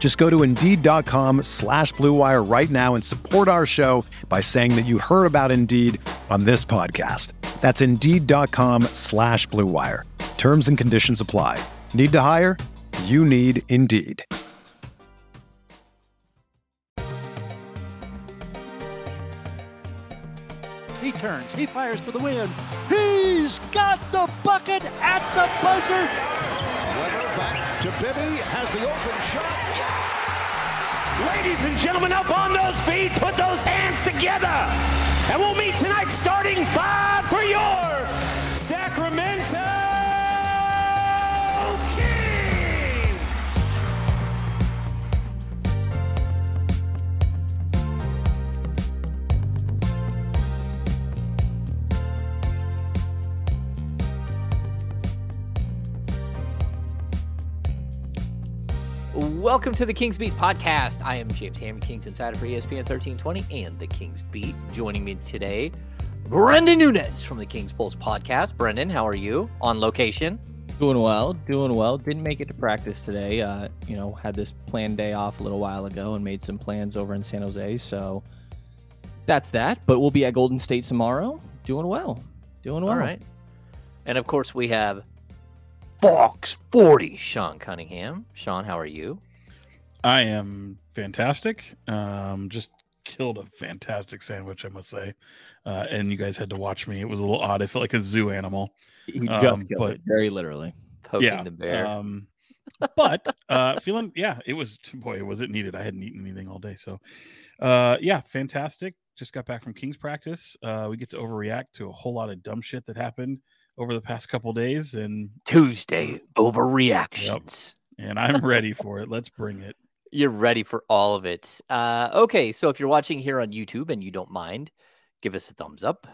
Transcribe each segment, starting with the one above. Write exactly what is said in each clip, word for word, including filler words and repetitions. Just go to Indeed.com slash Blue Wire right now and support our show by saying that you heard about Indeed on this podcast. That's Indeed.com slash Blue Wire. Terms and conditions apply. Need to hire? You need Indeed. He turns, he fires for the win. He's got the bucket at the buzzer. Weber back to Bibby, has the open shot. Yeah! Ladies and gentlemen, up on those feet, put those hands together, and we'll meet tonight's starting five for your Sacramento Kings. Welcome to the Kings Beat podcast. I am James Ham, Kings Insider for E S P N thirteen twenty and the Kings Beat. Joining me today, Brenden Nunes from the Kings Pulse podcast. Brenden, how are you on location? Doing well, doing well. Didn't make it to practice today. Uh, you know, had this planned day off a little while ago and made some plans over in San Jose. So that's that. But we'll be at Golden State tomorrow. Doing well, doing well. All right. And of course, we have Fox forty, Sean Cunningham. Sean, how are you? I am fantastic. Um, just killed a fantastic sandwich, I must say. Uh, and you guys had to watch me. It was a little odd. I felt like a zoo animal. You um, but it, very literally poking yeah, the bear. Um, but uh, feeling, yeah, it was boy, was it needed? I hadn't eaten anything all day, so uh, yeah, fantastic. Just got back from Kings practice. Uh, we get to overreact to a whole lot of dumb shit that happened over the past couple days and Tuesday overreactions. Yep. And I'm ready for it. Let's bring it. You're ready for all of it. Uh, okay, so if you're watching here on YouTube and you don't mind, give us a thumbs up.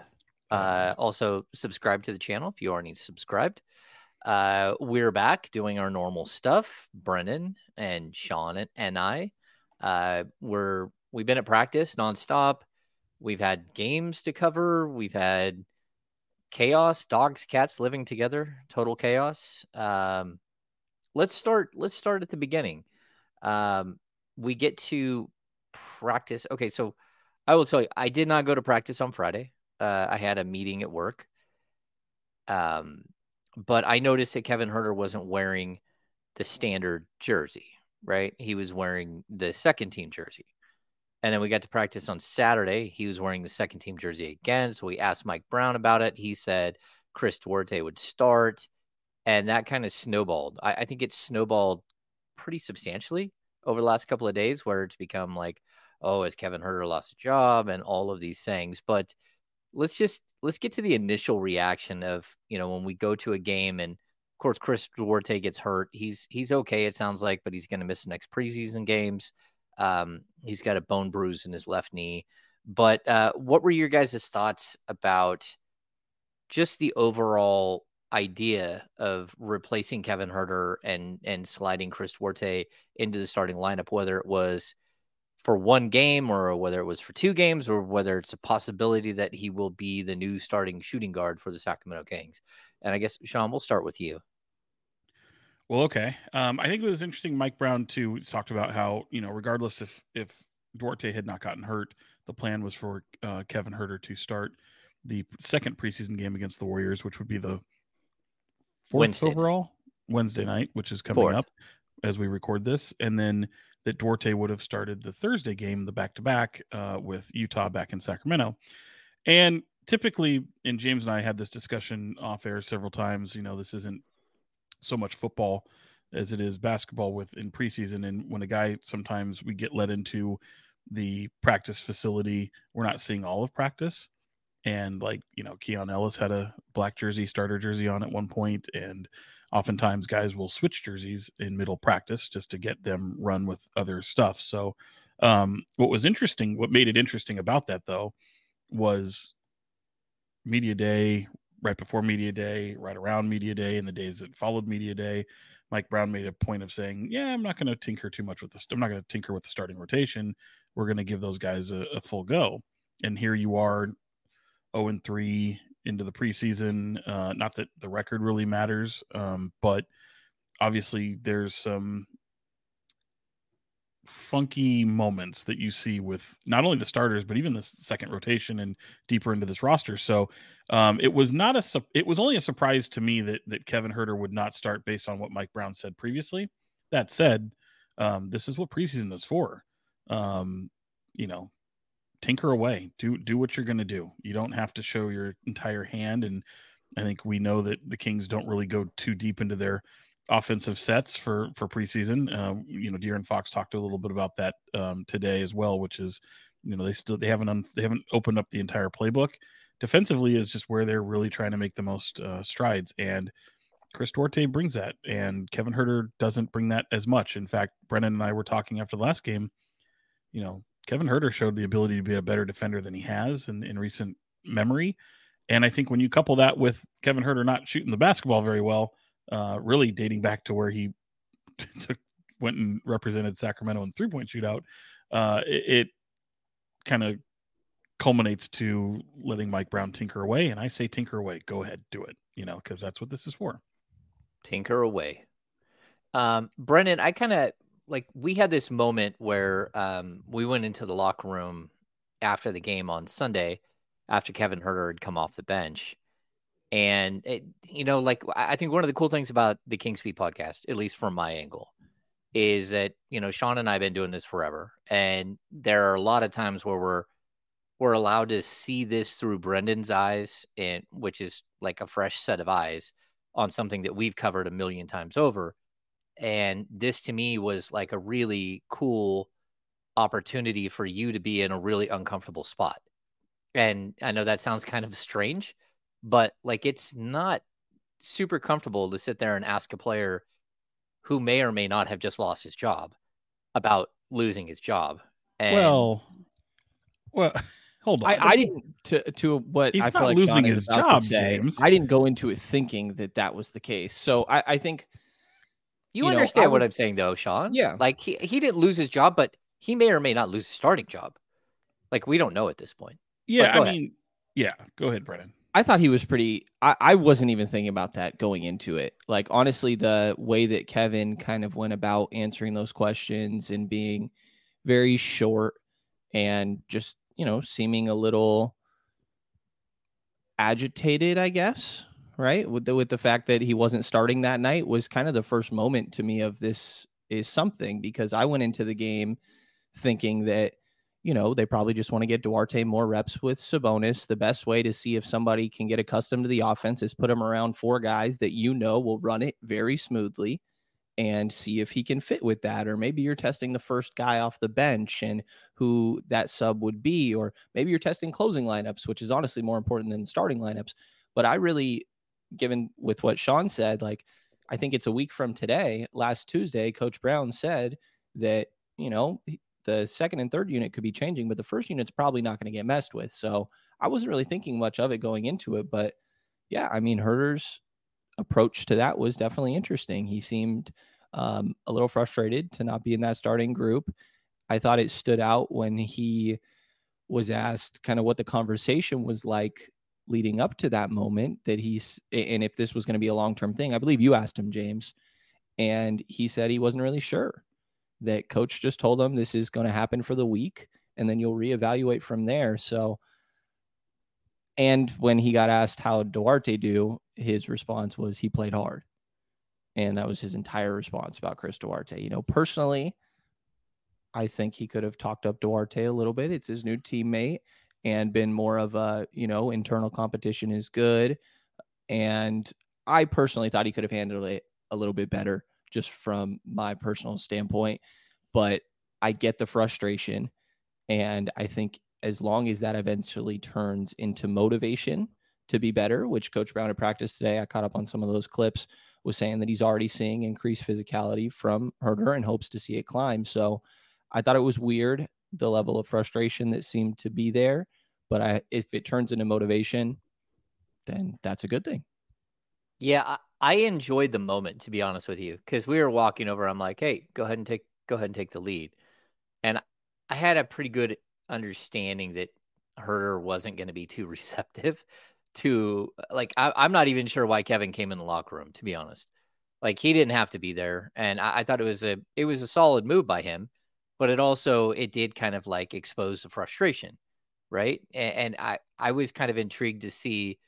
Uh, also, subscribe to the channel if you aren't subscribed. Uh, we're back doing our normal stuff. Brenden and Sean and, and I, uh, we're, we've been at practice nonstop. We've had games to cover. We've had chaos, dogs, cats living together, total chaos. Um, let's start. Let's start at the beginning. Um, we get to practice. Okay. So I will tell you, I did not go to practice on Friday. Uh, I had a meeting at work. Um, but I noticed that Kevin Huerter wasn't wearing the standard jersey, right? He was wearing the second team jersey. And then we got to practice on Saturday. He was wearing the second team jersey again. So we asked Mike Brown about it. He said Chris Duarte would start, and that kind of snowballed. I, I think it snowballed pretty substantially over the last couple of days, where it's become like, oh, has Kevin Huerter lost a job and all of these things. But let's just, let's get to the initial reaction of, you know, when we go to a game and of course, Chris Duarte gets hurt. He's, he's okay. It sounds like, but he's going to miss the next preseason games. Um, he's got a bone bruise in his left knee, but uh, what were your guys' thoughts about just the overall idea of replacing Kevin Huerter and and sliding Chris Duarte into the starting lineup, whether it was for one game or whether it was for two games or whether it's a possibility that he will be the new starting shooting guard for the Sacramento Kings? And I guess, Sean, we'll start with you. Well, okay. Um, I think it was interesting. Mike Brown, too, talked about how, you know, regardless if, if Duarte had not gotten hurt, the plan was for uh, Kevin Huerter to start the second preseason game against the Warriors, which would be the Fourth Wednesday. overall Wednesday night, which is coming Fourth. up as we record this. And then that Duarte would have started the Thursday game, the back-to-back uh, with Utah back in Sacramento. And typically, and James and I had this discussion off air several times, you know, this isn't so much football as it is basketball with in preseason. And when a guy, sometimes we get led into the practice facility, we're not seeing all of practice. And like, you know, Keon Ellis had a black jersey, starter jersey on at one point. And oftentimes guys will switch jerseys in middle practice just to get them run with other stuff. So um, what was interesting, what made it interesting about that though, was media day, right before media day, right around media day, and the days that followed media day, Mike Brown made a point of saying, yeah, I'm not going to tinker too much with this. I'm not going to tinker with the starting rotation. We're going to give those guys a, a full go. And here you are, oh and three into the preseason. Uh, not that the record really matters, um, but obviously there's some funky moments that you see with not only the starters, but even the second rotation and deeper into this roster. So um, it was not a, su- it was only a surprise to me that, that Kevin Huerter would not start based on what Mike Brown said previously. That said, um, this is what preseason is for. Um, you know, tinker away, do, do what you're going to do. You don't have to show your entire hand. And I think we know that the Kings don't really go too deep into their offensive sets for, for preseason. Uh, you know, De'Aaron Fox talked a little bit about that um, today as well, which is, you know, they still, they haven't, un, they haven't opened up the entire playbook. Defensively is just where they're really trying to make the most uh, strides. And Chris Duarte brings that, and Kevin Huerter doesn't bring that as much. In fact, Brenden and I were talking after the last game, you know, Kevin Huerter showed the ability to be a better defender than he has in, in recent memory. And I think when you couple that with Kevin Huerter not shooting the basketball very well, uh, really dating back to where he took, went and represented Sacramento in three-point shootout, uh, it, it kind of culminates to letting Mike Brown tinker away. And I say tinker away. Go ahead, do it, you know, because that's what this is for. Tinker away. Um, Brenden, I kind of... like we had this moment where um, we went into the locker room after the game on Sunday after Kevin Huerter had come off the bench. And, it, you know, like I think one of the cool things about the Kings Beat podcast, at least from my angle, is that, you know, Sean and I have been doing this forever. And there are a lot of times where we're, we're allowed to see this through Brendan's eyes, and which is like a fresh set of eyes on something that we've covered a million times over. And this to me was like a really cool opportunity for you to be in a really uncomfortable spot. And I know that sounds kind of strange, but like, it's not super comfortable to sit there and ask a player who may or may not have just lost his job about losing his job. And well, well, hold on. I, I didn't to, to what he's I feel like losing Sean his job, say, James. I didn't go into it thinking that that was the case. So I, I think, You, you understand know, what would, I'm saying, though, Sean? Yeah. Like, he, he didn't lose his job, but he may or may not lose his starting job. Like, we don't know at this point. Yeah, I ahead. mean, yeah. Go ahead, Brenden. I thought he was pretty... I, I wasn't even thinking about that going into it. Like, honestly, the way that Kevin kind of went about answering those questions and being very short and just, you know, seeming a little agitated, I guess, right? With the, with the fact that he wasn't starting that night was kind of the first moment to me of this is something, because I went into the game thinking that, you know, they probably just want to get Duarte more reps with Sabonis. The best way to see if somebody can get accustomed to the offense is put him around four guys that, you know, will run it very smoothly and see if he can fit with that. Or maybe you're testing the first guy off the bench and who that sub would be, or maybe you're testing closing lineups, which is honestly more important than starting lineups. But I really, given with what Sean said, like, I think it's a week from today. Last Tuesday, Coach Brown said that, you know, the second and third unit could be changing, but the first unit's probably not going to get messed with. So I wasn't really thinking much of it going into it, but yeah, I mean, Huerter's approach to that was definitely interesting. He seemed um, a little frustrated to not be in that starting group. I thought it stood out when he was asked kind of what the conversation was like leading up to that moment, that he's, and if this was going to be a long-term thing, I believe you asked him, James, and he said he wasn't really sure, that coach just told him this is going to happen for the week and then you'll reevaluate from there. So, and when he got asked how Duarte do, his response was he played hard. And that was his entire response about Chris Duarte. You know, personally, I think he could have talked up Duarte a little bit. It's his new teammate. and been more of a, you know, internal competition is good. And I personally thought he could have handled it a little bit better just from my personal standpoint, but I get the frustration. And I think as long as that eventually turns into motivation to be better, which Coach Brown at practice today, I caught up on some of those clips, was saying that he's already seeing increased physicality from Huerter and hopes to see it climb. So I thought it was weird, the level of frustration that seemed to be there. But I, if it turns into motivation, then that's a good thing. Yeah, I, I enjoyed the moment, to be honest with you, because we were walking over. I'm like, hey, go ahead and take go ahead and take the lead. And I had a pretty good understanding that Huerter wasn't going to be too receptive to, like, I, I'm not even sure why Kevin came in the locker room, to be honest. Like, he didn't have to be there. And I, I thought it was a it was a solid move by him. But it also, it did kind of like expose the frustration, right? And, and I, I was kind of intrigued to see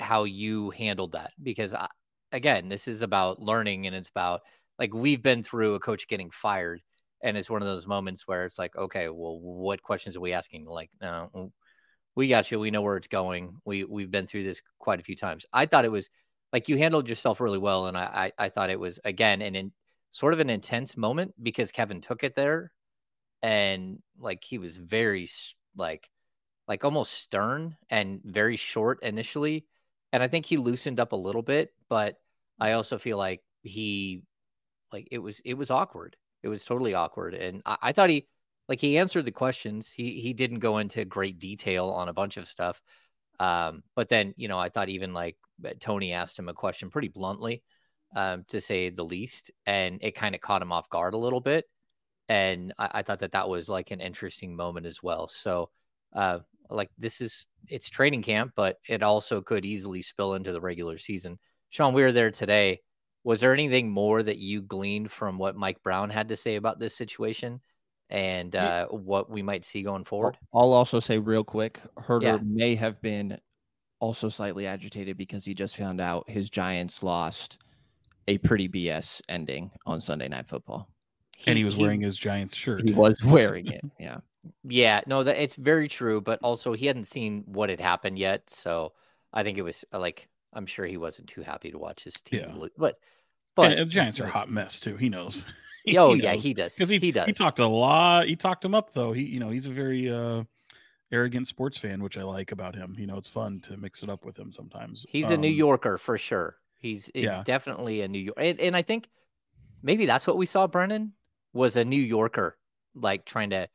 how you handled that, because I, again, this is about learning, and it's about, like, we've been through a coach getting fired, and it's one of those moments where it's like, okay, well, what questions are we asking? Like, no, we got you. We know where it's going. We we've been through this quite a few times. I thought it was like you handled yourself really well, and I I, I thought it was, again, an in, sort of an intense moment because Kevin took it there. And like, he was very like, like almost stern and very short initially. And I think he loosened up a little bit, but I also feel like he, like, it was, it was awkward. It was totally awkward. And I, I thought he, like, he answered the questions. He, he didn't go into great detail on a bunch of stuff. Um, but then, you know, I thought even like Tony asked him a question pretty bluntly, um, to say the least, and it kind of caught him off guard a little bit. And I, I thought that that was like an interesting moment as well. So uh, like this is, it's training camp, but it also could easily spill into the regular season. Sean, we were there today. Was there anything more that you gleaned from what Mike Brown had to say about this situation and uh, yeah. what we might see going forward? I'll also say real quick, Huerter yeah. may have been also slightly agitated because he just found out his Giants lost a pretty B S ending on Sunday Night Football. He, and he was he, wearing his Giants shirt. He was wearing it. Yeah. Yeah. No, that it's very true. But also, he hadn't seen what had happened yet. So I think it was like, I'm sure he wasn't too happy to watch his team. Yeah. But, but yeah, the Giants are a hot mess, too. He knows. He, oh, he knows. Yeah. He does. Because he, he does. He talked a lot. He talked him up, though. He, you know, he's a very uh, arrogant sports fan, which I like about him. You know, it's fun to mix it up with him sometimes. He's um, a New Yorker for sure. He's yeah. definitely a New Yorker. And, and I think maybe that's what we saw, Brenden. Was a New Yorker, like trying to,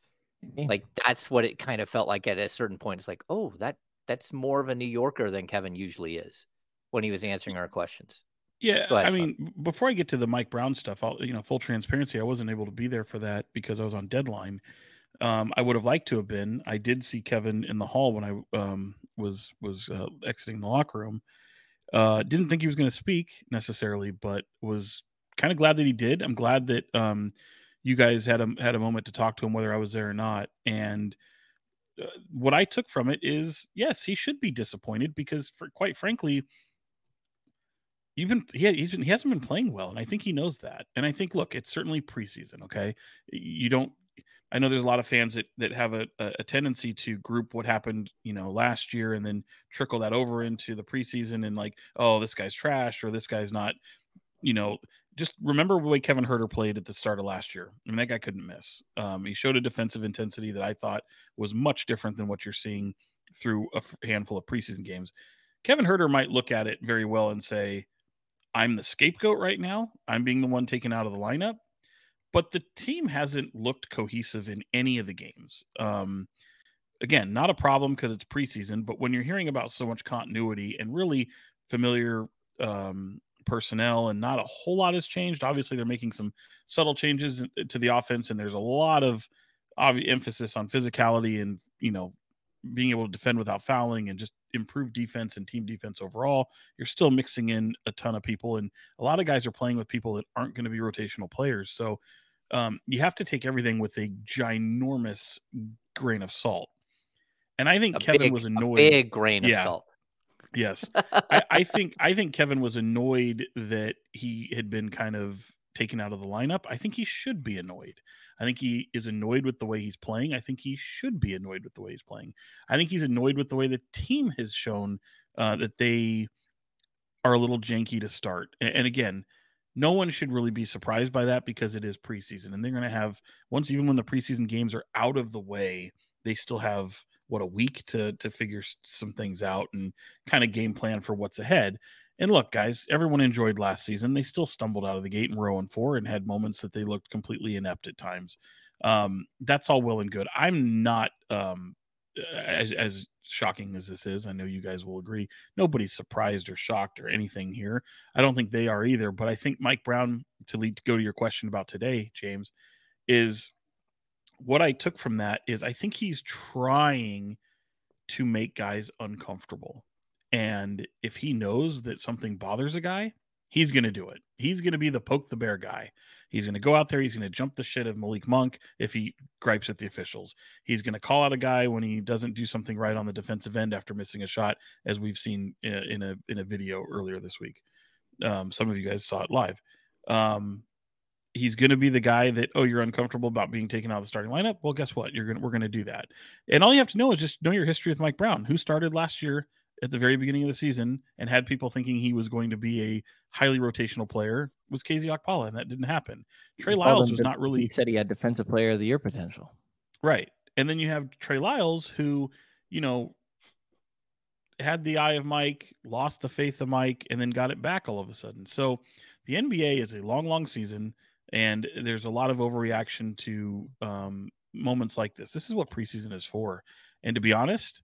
like, that's what it kind of felt like at a certain point. It's like, oh, that that's more of a New Yorker than Kevin usually is when he was answering our questions. Yeah. Ahead, I mean, Sean. Before I get to the Mike Brown stuff, I'll, you know, full transparency, I wasn't able to be there for that because I was on deadline. Um, I would have liked to have been. I did see Kevin in the hall when I um, was, was uh, exiting the locker room. Uh, didn't think he was going to speak necessarily, but was kind of glad that he did. I'm glad that, um, you guys had a, had a moment to talk to him, whether I was there or not. And uh, what I took from it is, yes, he should be disappointed because, for, quite frankly, you've been, he, he's been, he hasn't been playing well. And I think he knows that. And I think, look, it's certainly preseason. Okay. You don't, I know there's a lot of fans that, that have a, a tendency to group what happened, you know, last year and then trickle that over into the preseason and like, oh, this guy's trash or this guy's not, you know. Just remember the way Kevin Huerter played at the start of last year. I mean, that guy couldn't miss. Um, he showed a defensive intensity that I thought was much different than what you're seeing through a handful of preseason games. Kevin Huerter might look at it very well and say, I'm the scapegoat right now. I'm being the one taken out of the lineup. But the team hasn't looked cohesive in any of the games. Um, again, not a problem because it's preseason, but when you're hearing about so much continuity and really familiar um, – personnel and not a whole lot has changed. Obviously, they're making some subtle changes to the offense, and there's a lot of obvious emphasis on physicality and, you know, being able to defend without fouling and just improve defense and team defense overall. You're still mixing in a ton of people, and a lot of guys are playing with people that aren't going to be rotational players. So um, you have to take everything with a ginormous grain of salt. And I think a Kevin big, was annoyed. A big grain yeah. of salt. Yes. I, I think I think Kevin was annoyed that he had been kind of taken out of the lineup, I think he should be annoyed. I think he is annoyed with the way he's playing. I think he should be annoyed with the way he's playing. I think he's annoyed with the way the team has shown uh, that they are a little janky to start. And, and again, no one should really be surprised by that because it is preseason. And they're going to have, once even when the preseason games are out of the way, they still have, what, a week to to figure some things out and kind of game plan for what's ahead. And look, guys, everyone enjoyed last season. They still stumbled out of the gate in row and four and had moments that they looked completely inept at times. Um, that's all well and good. I'm not, um, as, as shocking as this is, I know you guys will agree, nobody's surprised or shocked or anything here. I don't think they are either, but I think Mike Brown, to lead to go to your question about today, James, is what I took from that is I think he's trying to make guys uncomfortable. And if he knows that something bothers a guy, he's going to do it. He's going to be the poke the bear guy. He's going to go out there. He's going to jump the shit of Malik Monk if he gripes at the officials. He's going to call out a guy when he doesn't do something right on the defensive end after missing a shot, as we've seen in a in a video earlier this week. Um, some of you guys saw it live. Um, he's going to be the guy that, oh, you're uncomfortable about being taken out of the starting lineup. Well, guess what? You're going we're going to do that. And all you have to know is just know your history with Mike Brown, who started last year at the very beginning of the season and had people thinking he was going to be a highly rotational player was Casey Okpala, and that didn't happen. Trey Lyles was not really... He said he had defensive player of the year potential. Right. And then you have Trey Lyles, who, you know, had the eye of Mike, lost the faith of Mike, and then got it back all of a sudden. So the N B A is a long, long season, and there's a lot of overreaction to um, moments like this. This is what preseason is for. And to be honest...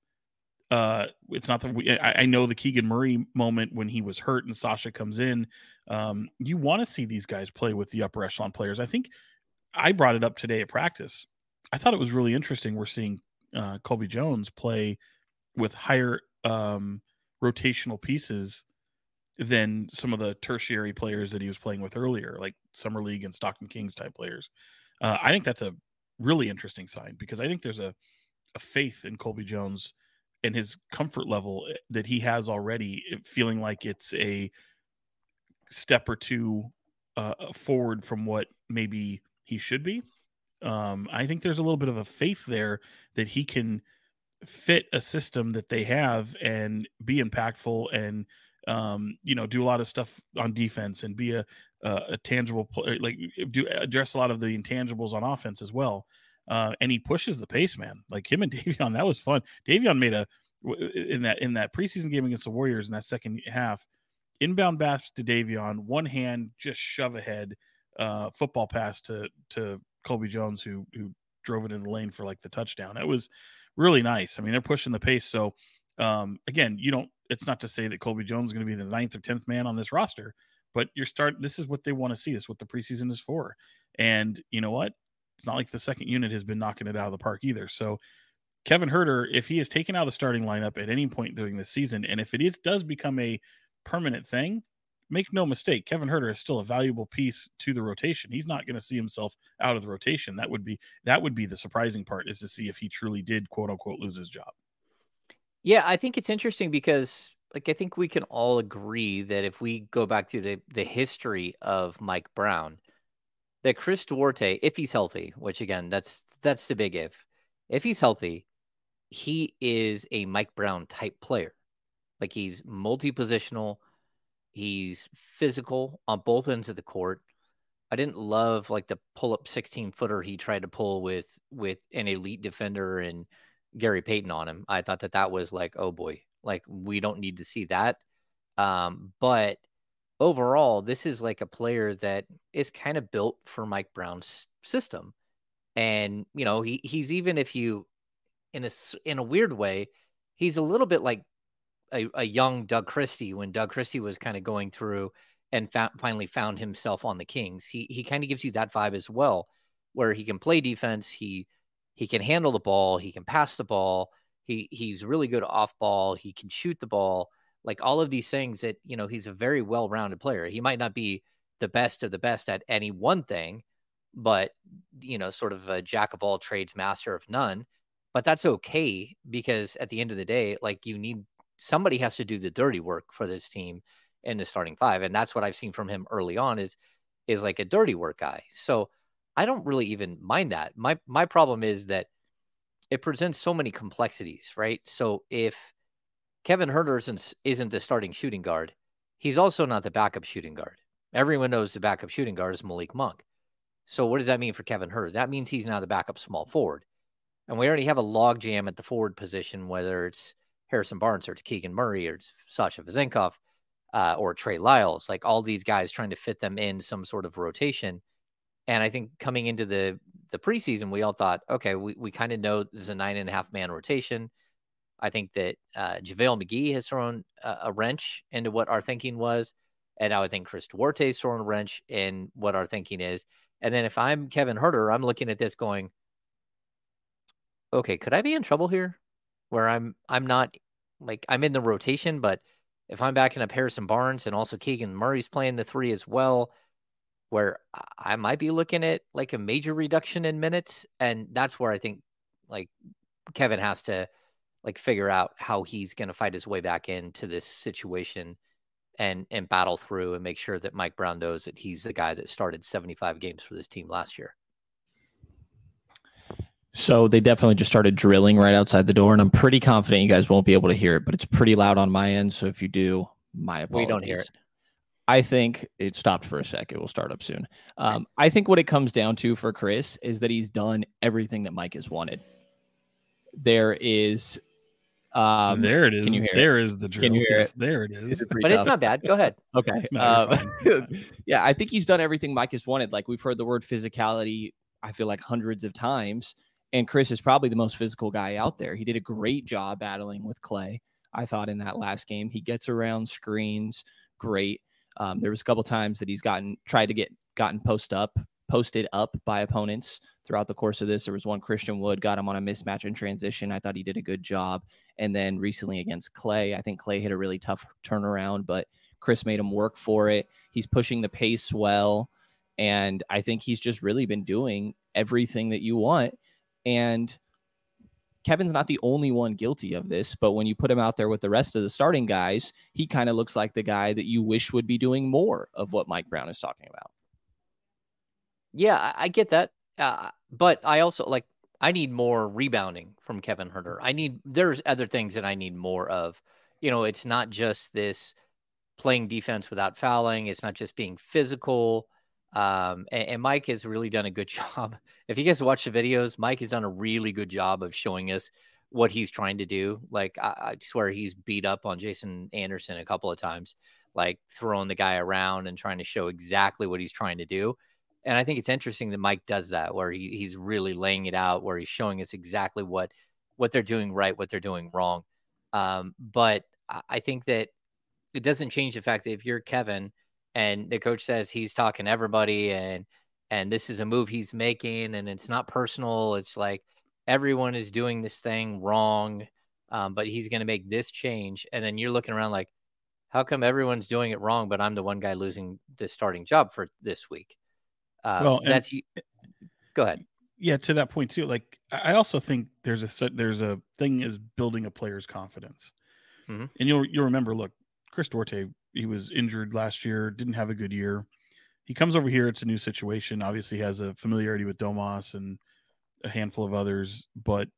Uh, it's not that we, I, I know the Keegan Murray moment when he was hurt and Sasha comes in. Um, you want to see these guys play with the upper echelon players. I think I brought it up today at practice. I thought it was really interesting. We're seeing uh, Colby Jones play with higher um, rotational pieces than some of the tertiary players that he was playing with earlier, like Summer League and Stockton Kings type players. Uh, I think that's a really interesting sign because I think there's a, a faith in Colby Jones and his comfort level that he has already, feeling like it's a step or two uh, forward from what maybe he should be. Um, I think there's a little bit of a faith there that he can fit a system that they have and be impactful and, um, you know, do a lot of stuff on defense and be a, a, a tangible player, like do address a lot of the intangibles on offense as well. Uh, and he pushes the pace, man. Like him and Davion, that was fun. Davion made a in that in that preseason game against the Warriors in that second half, inbound pass to Davion, one hand just shove ahead, uh, football pass to to Colby Jones who who drove it in the lane for like the touchdown. That was really nice. I mean, they're pushing the pace. So um, again, you don't. It's not to say that Colby Jones is going to be the ninth or tenth man on this roster, but you're start. This is what they want to see. This is what the preseason is for. And you know what? It's not like the second unit has been knocking it out of the park either. So Kevin Huerter, if he is taken out of the starting lineup at any point during this season, and if it is does become a permanent thing, make no mistake, Kevin Huerter is still a valuable piece to the rotation. He's not going to see himself out of the rotation. That would be that would be the surprising part, is to see if he truly did, quote unquote, lose his job. Yeah, I think it's interesting because like I think we can all agree that if we go back to the the history of Mike Brown, that Chris Duarte, if he's healthy, which again, that's that's the big if. If he's healthy, he is a Mike Brown type player. Like he's multi-positional, he's physical on both ends of the court. I didn't love like the pull-up sixteen-footer he tried to pull with with an elite defender and Gary Payton on him. I thought that that was like, oh boy, like we don't need to see that. Um, but overall, this is like a player that is kind of built for Mike Brown's system. And, you know, he he's even if you, in a, in a weird way, he's a little bit like a, a young Doug Christie when Doug Christie was kind of going through and fa- finally found himself on the Kings. He he kind of gives you that vibe as well, where he can play defense. He he can handle the ball. He can pass the ball. He He's really good off ball. He can shoot the ball. Like all of these things that, you know, he's a very well-rounded player. He might not be the best of the best at any one thing, but, you know, sort of a jack of all trades, master of none. But that's okay, because at the end of the day, like you need somebody has to do the dirty work for this team in the starting five. And that's what I've seen from him early on is is like a dirty work guy. So I don't really even mind that. My, my problem is that it presents so many complexities, right? So if Kevin Huerter isn't, isn't the starting shooting guard, he's also not the backup shooting guard. Everyone knows the backup shooting guard is Malik Monk. So what does that mean for Kevin Huerter? That means he's now the backup small forward. And we already have a log jam at the forward position, whether it's Harrison Barnes or it's Keegan Murray or it's Sasha Vezenkov uh, or Trey Lyles, like all these guys trying to fit them in some sort of rotation. And I think coming into the the preseason, we all thought, okay, we, we kind of know this is a nine and a half man rotation. I think that uh, JaVale McGee has thrown a, a wrench into what our thinking was. And now I think Chris Duarte is throwing a wrench in what our thinking is. And then if I'm Kevin Huerter, I'm looking at this going, okay, could I be in trouble here where I'm, I'm not like I'm in the rotation, but if I'm backing up Harrison Barnes and also Keegan Murray's playing the three as well, where I might be looking at like a major reduction in minutes. And that's where I think like Kevin has to like figure out how he's going to fight his way back into this situation and, and battle through and make sure that Mike Brown knows that he's the guy that started seventy-five games for this team last year. So they definitely just started drilling right outside the door, and I'm pretty confident you guys won't be able to hear it, but it's pretty loud on my end. So if you do, my apologies. We don't hear it. I think it stopped for a sec. It will start up soon. Um, I think what it comes down to for Chris is that he's done everything that Mike has wanted. There is. Um, there it is. Can you hear there it? Is the drill. Can you hear yes, it? There it is. It's but it's not bad. Go ahead. Okay. Uh, yeah, I think he's done everything Mike has wanted. Like we've heard the word physicality, I feel like hundreds of times. And Chris is probably the most physical guy out there. He did a great job battling with Clay, I thought, in that last game. He gets around screens great. Um, there was a couple times that he's gotten tried to get gotten post up, posted up by opponents throughout the course of this. There was one Christian Wood got him on a mismatch in transition. I thought he did a good job. And then recently against Clay, I think Clay hit a really tough turnaround, but Chris made him work for it. He's pushing the pace well, and I think he's just really been doing everything that you want. And Kevin's not the only one guilty of this, but when you put him out there with the rest of the starting guys, he kind of looks like the guy that you wish would be doing more of what Mike Brown is talking about. Yeah, I get that. Uh, but I also like, I need more rebounding from Kevin Huerter. I need, there's other things that I need more of, you know, it's not just this playing defense without fouling. It's not just being physical. Um, and, and Mike has really done a good job. If you guys watch the videos, Mike has done a really good job of showing us what he's trying to do. Like, I, I swear he's beat up on Jason Anderson a couple of times, like throwing the guy around and trying to show exactly what he's trying to do. And I think it's interesting that Mike does that, where he, he's really laying it out, where he's showing us exactly what, what they're doing right, what they're doing wrong. Um, but I, I think that it doesn't change the fact that if you're Kevin, and the coach says he's talking to everybody and and this is a move he's making and it's not personal. It's like everyone is doing this thing wrong, um, but he's going to make this change. And then you're looking around like, how come everyone's doing it wrong, but I'm the one guy losing the starting job for this week? Um, well, and, that's go ahead. Yeah, to that point, too. Like, I also think there's a there's a thing is building a player's confidence. Mm-hmm. And you'll you'll remember, look, Chris Duarte, he was injured last year, didn't have a good year. He comes over here. It's a new situation. Obviously has a familiarity with Domas and a handful of others, but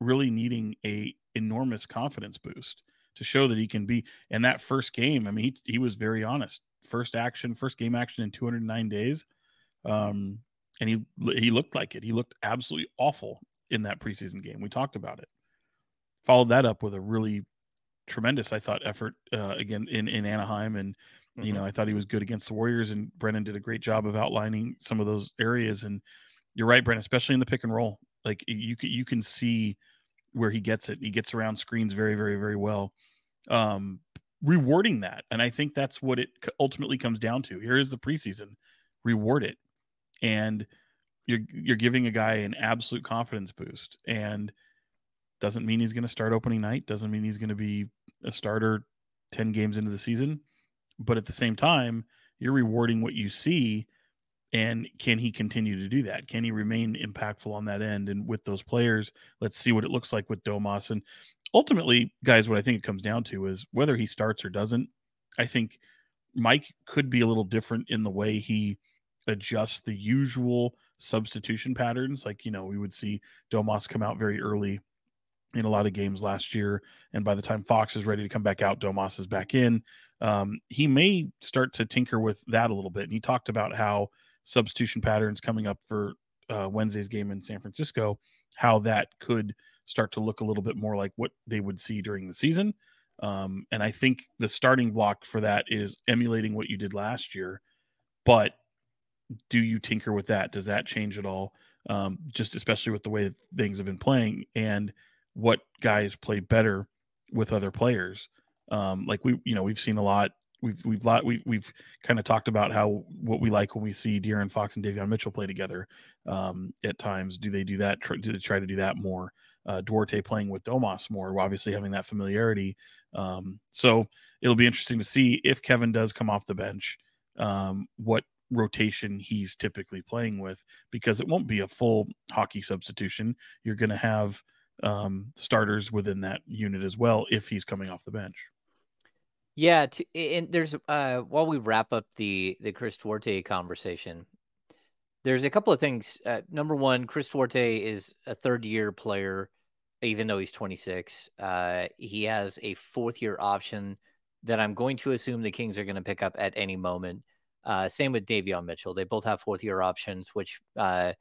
really needing a enormous confidence boost to show that he can be. And that first game, I mean, he, he was very honest. First action, first game action in two hundred nine days. Um, and he, he looked like it. He looked absolutely awful in that preseason game. We talked about it. Followed that up with a really tremendous, I thought, effort uh, again in, in Anaheim. And, you mm-hmm. know, I thought he was good against the Warriors, and Brenden did a great job of outlining some of those areas. And you're right, Brenden, especially in the pick and roll, like you can, you can see where he gets it. He gets around screens very, very, very well, um, rewarding that. And I think that's what it ultimately comes down to. Here is the preseason, reward it. And you're, you're giving a guy an absolute confidence boost, and doesn't mean he's going to start opening night. Doesn't mean he's going to be a starter ten games into the season. But at the same time, you're rewarding what you see. And can he continue to do that? Can he remain impactful on that end? And with those players, let's see what it looks like with Domas. And ultimately, guys, what I think it comes down to is whether he starts or doesn't. I think Mike could be a little different in the way he adjust the usual substitution patterns. Like, you know, we would see Domas come out very early in a lot of games last year. And by the time Fox is ready to come back out, Domas is back in. Um, he may start to tinker with that a little bit. And he talked about how substitution patterns coming up for uh, Wednesday's game in San Francisco, how that could start to look a little bit more like what they would see during the season. Um, and I think the starting block for that is emulating what you did last year. But do you tinker with that? Does that change at all? Um, just especially with the way that things have been playing and what guys play better with other players. Um, like we, you know, we've seen a lot. We've we've lot we we've kind of talked about how what we like when we see De'Aaron Fox and Davion Mitchell play together. Um, at times, do they do that? Do they try to do that more? Uh, Duarte playing with Domas more, obviously having that familiarity. Um, so it'll be interesting to see if Kevin does come off the bench, um, what rotation he's typically playing with, because it won't be a full hockey substitution. You're going to have um, starters within that unit as well if he's coming off the bench. Yeah, to, and there's uh, while we wrap up the the Chris Duarte conversation, there's a couple of things. Uh, number one, Chris Duarte is a third year player, even though he's twenty-six. Uh, he has a fourth year option that I'm going to assume the Kings are going to pick up at any moment. Uh, same with Davion Mitchell. They both have fourth year options, which uh,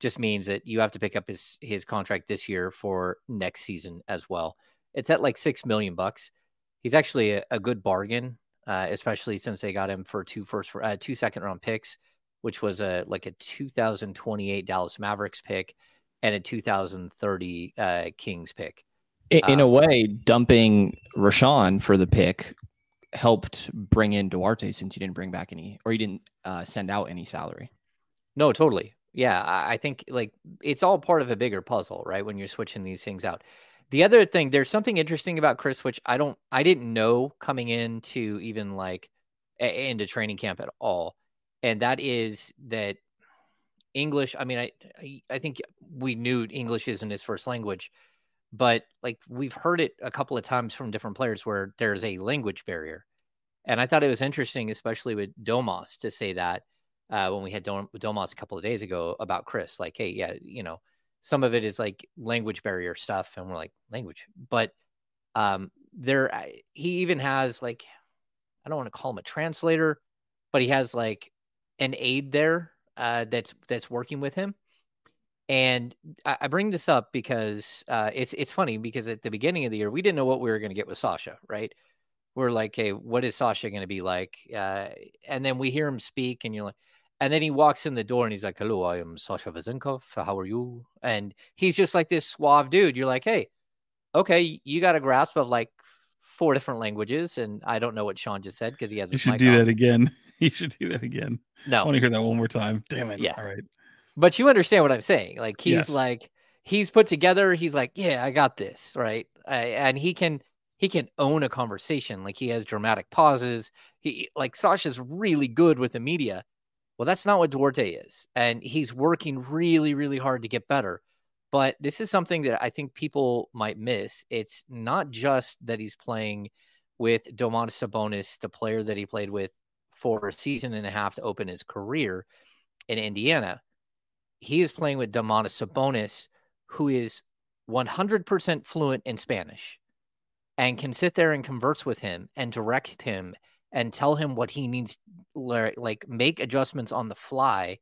just means that you have to pick up his his contract this year for next season as well. It's at like six million bucks. He's actually a, a good bargain, uh, especially since they got him for two first, uh, two second round picks, which was a like a two thousand twenty-eight Dallas Mavericks pick and a two thousand thirty uh, Kings pick. In, um, in a way, dumping Rashawn for the pick helped bring in Duarte, since you didn't bring back any, or you didn't uh, send out any salary. No, totally. Yeah, I, I think like it's all part of a bigger puzzle, right? When you're switching these things out. The other thing, there's something interesting about Chris, which I don't, I didn't know coming into even like a, into training camp at all. And that is that English, I mean, I, I, I think we knew English isn't his first language, but like we've heard it a couple of times from different players where there's a language barrier. And I thought it was interesting, especially with Domas, to say that uh, when we had Dom- Domas a couple of days ago about Chris, like, hey, yeah, you know, some of it is like language barrier stuff. And we're like language, but um, there, he even has like, I don't want to call him a translator, but he has like an aide there uh, that's, that's working with him. And I, I bring this up because uh, it's, it's funny because at the beginning of the year, we didn't know what we were going to get with Sasha, right? We're like, hey, what is Sasha going to be like? Uh, and then we hear him speak and you're like, and then he walks in the door and he's like, hello, I am Sasha Vezenkov. How are you? And he's just like this suave dude. You're like, hey, okay, you got a grasp of like four different languages. And I don't know what Sean just said because he hasn't. You should do on. that again. You should do that again. No. I want to hear that one more time. Damn it. Yeah. All right. But you understand what I'm saying. Like he's yes. like, he's put together. He's like, yeah, I got this. Right. Uh, and he can, he can own a conversation. Like he has dramatic pauses. He like Sasha's really good with the media. Well, that's not what Duarte is. And he's working really, really hard to get better. But this is something that I think people might miss. It's not just that he's playing with Domantas Sabonis, the player that he played with for a season and a half to open his career in Indiana. He is playing with Domantas Sabonis, who is one hundred percent fluent in Spanish and can sit there and converse with him and direct him and tell him what he needs, like make adjustments on the fly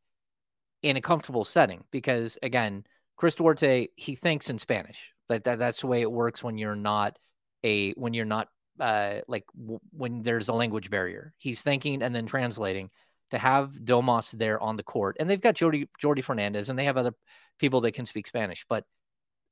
in a comfortable setting. Because again, Chris Duarte, he thinks in Spanish. Like that, that's the way it works when you're not a, when you're not uh, like w- when there's a language barrier, he's thinking and then translating. To have Domas there on the court, and they've got Jordy, Jordy Fernandez, and they have other people that can speak Spanish, but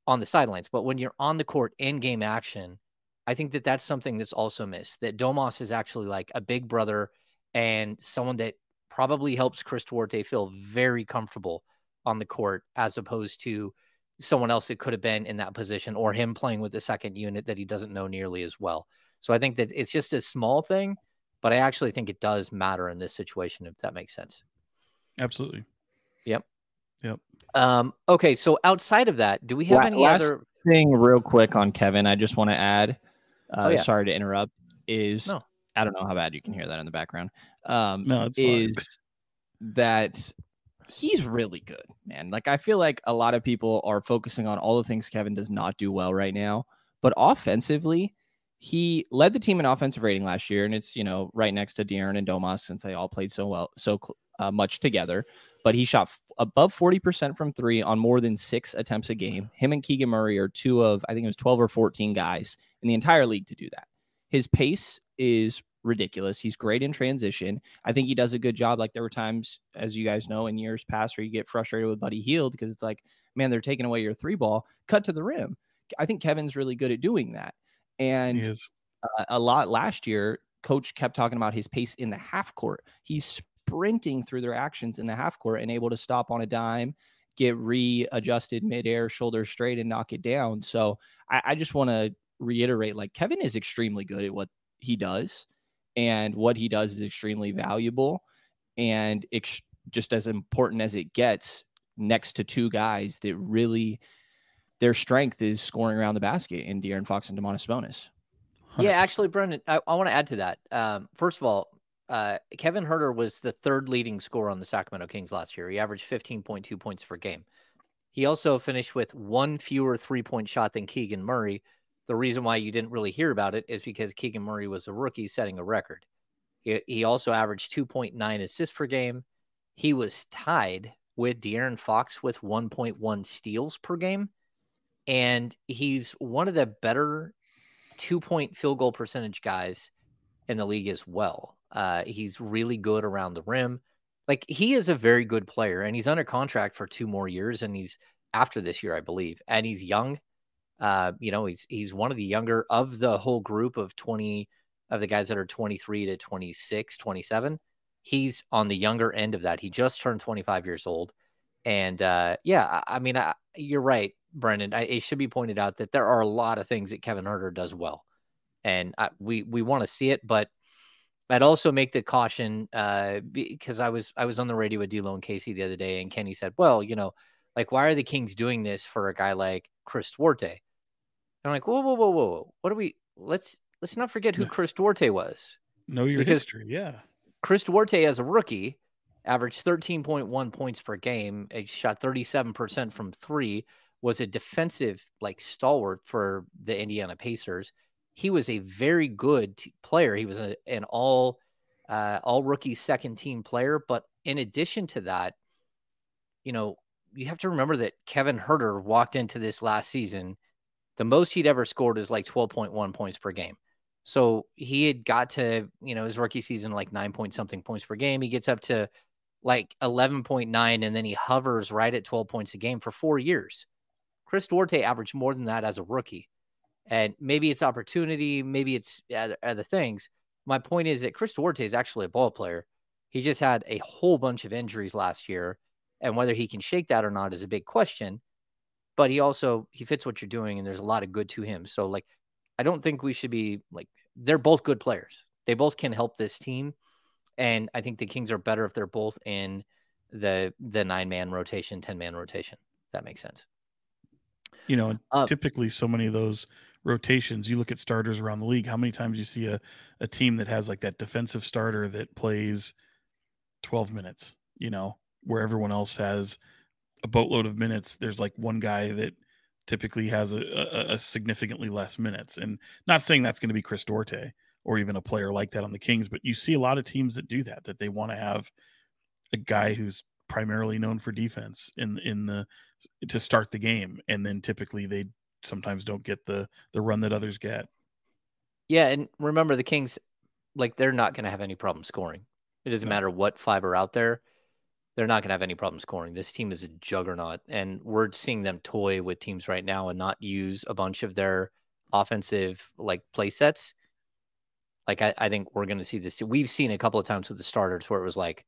on the sidelines, but when you're on the court in game action, I think that that's something that's also missed, that Domas is actually like a big brother and someone that probably helps Chris Duarte feel very comfortable on the court, as opposed to someone else that could have been in that position or him playing with the second unit that he doesn't know nearly as well. So I think that it's just a small thing, but I actually think it does matter in this situation, if that makes sense. Absolutely. Yep. Yep. Um, okay. So outside of that, do we have La- any last other thing real quick on Kevin? I just want to add, Uh, oh, yeah. Sorry to interrupt. Is no. I don't know how bad you can hear that in the background. Um, no, it's is that he's really good, man. Like, I feel like a lot of people are focusing on all the things Kevin does not do well right now, but offensively, he led the team in offensive rating last year, and it's, you know, right next to De'Aaron and Domas since they all played so well, so uh, much together. But he shot f- above forty percent from three on more than six attempts a game. Him and Keegan Murray are two of, I think it was twelve or fourteen guys in the entire league to do that. His pace is ridiculous. He's great in transition. I think he does a good job. Like, there were times, as you guys know, in years past where you get frustrated with Buddy Hield because it's like, man, they're taking away your three ball, cut to the rim. I think Kevin's really good at doing that. And uh, a lot last year, coach kept talking about his pace in the half court. He's sprinting through their actions in the half court and able to stop on a dime, get readjusted midair, shoulder straight, and knock it down. So I, I just want to reiterate, like, Kevin is extremely good at what he does, and what he does is extremely valuable and ex- just as important as it gets next to two guys that really – their strength is scoring around the basket in De'Aaron Fox and Domantas Sabonis. one hundred percent. Yeah, actually, Brenden, I, I want to add to that. Um, first of all, uh, Kevin Huerter was the third leading scorer on the Sacramento Kings last year. He averaged fifteen point two points per game. He also finished with one fewer three-point shot than Keegan Murray. The reason why you didn't really hear about it is because Keegan Murray was a rookie setting a record. He, he also averaged two point nine assists per game. He was tied with De'Aaron Fox with one point one steals per game. And he's one of the better two-point field goal percentage guys in the league as well. Uh, he's really good around the rim. Like, he is a very good player, and he's under contract for two more years, and he's after this year, I believe. And he's young. Uh, you know, he's he's one of the younger of the whole group of twenty of the guys that are twenty-three to twenty-six, twenty-seven. He's on the younger end of that. He just turned twenty-five years old. And uh, yeah, I mean, I, you're right, Brenden. I, it should be pointed out that there are a lot of things that Kevin Huerter does well, and I, we we want to see it. But I'd also make the caution uh, because I was I was on the radio with D'Lo and Casey the other day, and Kenny said, "Well, you know, like, why are the Kings doing this for a guy like Chris Duarte?" And I'm like, "Whoa, whoa, whoa, whoa! What are we? Let's let's not forget who Chris Duarte was. Know your because history, yeah. Chris Duarte as a rookie." Averaged thirteen point one points per game. He shot thirty-seven percent from three, was a defensive like stalwart for the Indiana Pacers. He was a very good t- player. He was a, an all, uh, all rookie second team player. But in addition to that, you know, you have to remember that Kevin Huerter walked into this last season. The most he'd ever scored is like twelve point one points per game. So he had got to, you know, his rookie season, like nine point something points per game. He gets up to like eleven point nine, and then he hovers right at twelve points a game for four years. Chris Duarte averaged more than that as a rookie. And maybe it's opportunity, maybe it's other, other things. My point is that Chris Duarte is actually a ball player. He just had a whole bunch of injuries last year, and whether he can shake that or not is a big question. But he also, he fits what you're doing, and there's a lot of good to him. So, like, I don't think we should be like, they're both good players. They both can help this team. And I think the Kings are better if they're both in the the nine-man rotation, ten-man rotation. If that makes sense. You know, uh, typically so many of those rotations, you look at starters around the league, how many times you see a, a team that has like that defensive starter that plays twelve minutes, you know, where everyone else has a boatload of minutes. There's like one guy that typically has a, a, a significantly less minutes. And not saying that's going to be Chris Duarte or even a player like that on the Kings, but you see a lot of teams that do that, that they want to have a guy who's primarily known for defense in in the to start the game, and then typically they sometimes don't get the the run that others get. Yeah, and remember the Kings, like, they're not going to have any problem scoring. It doesn't no. matter what five are out there. They're not going to have any problem scoring. This team is a juggernaut, and we're seeing them toy with teams right now and not use a bunch of their offensive like play sets. Like, I, I think we're going to see this too. We've seen a couple of times with the starters where it was like,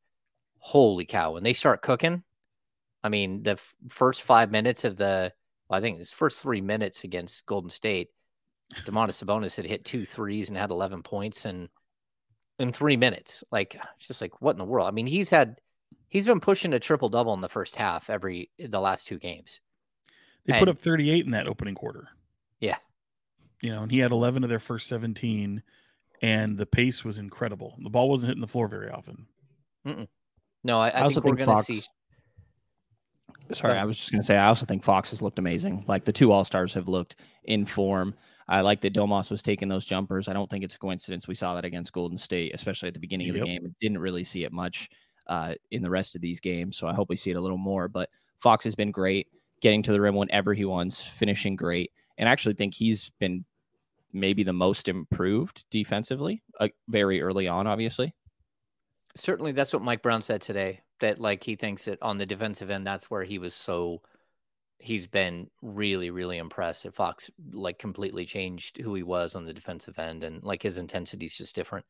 holy cow, when they start cooking. I mean, the f- first five minutes of the, well, I think this first three minutes against Golden State, Domantas Sabonis had hit two threes and had eleven points and in three minutes. Like, it's just like, what in the world? I mean, he's had, he's been pushing a triple double in the first half every, the last two games. They and, put up thirty-eight in that opening quarter. Yeah. You know, and he had eleven of their first seventeen. And the pace was incredible. The ball wasn't hitting the floor very often. Mm-mm. No, I, I, I also think, think we're going to see. Sorry, I was just going to say, I also think Fox has looked amazing. Like, the two All-Stars have looked in form. I like that Domas was taking those jumpers. I don't think it's a coincidence we saw that against Golden State, especially at the beginning yep. of the game. We didn't really see it much uh, in the rest of these games, so I hope we see it a little more. But Fox has been great, getting to the rim whenever he wants, finishing great. And I actually think he's been maybe the most improved defensively uh, very early on, obviously. Certainly, that's what Mike Brown said today, that like he thinks that on the defensive end, that's where he was so he's been really, really impressed. That Fox like completely changed who he was on the defensive end, and like his intensity is just different.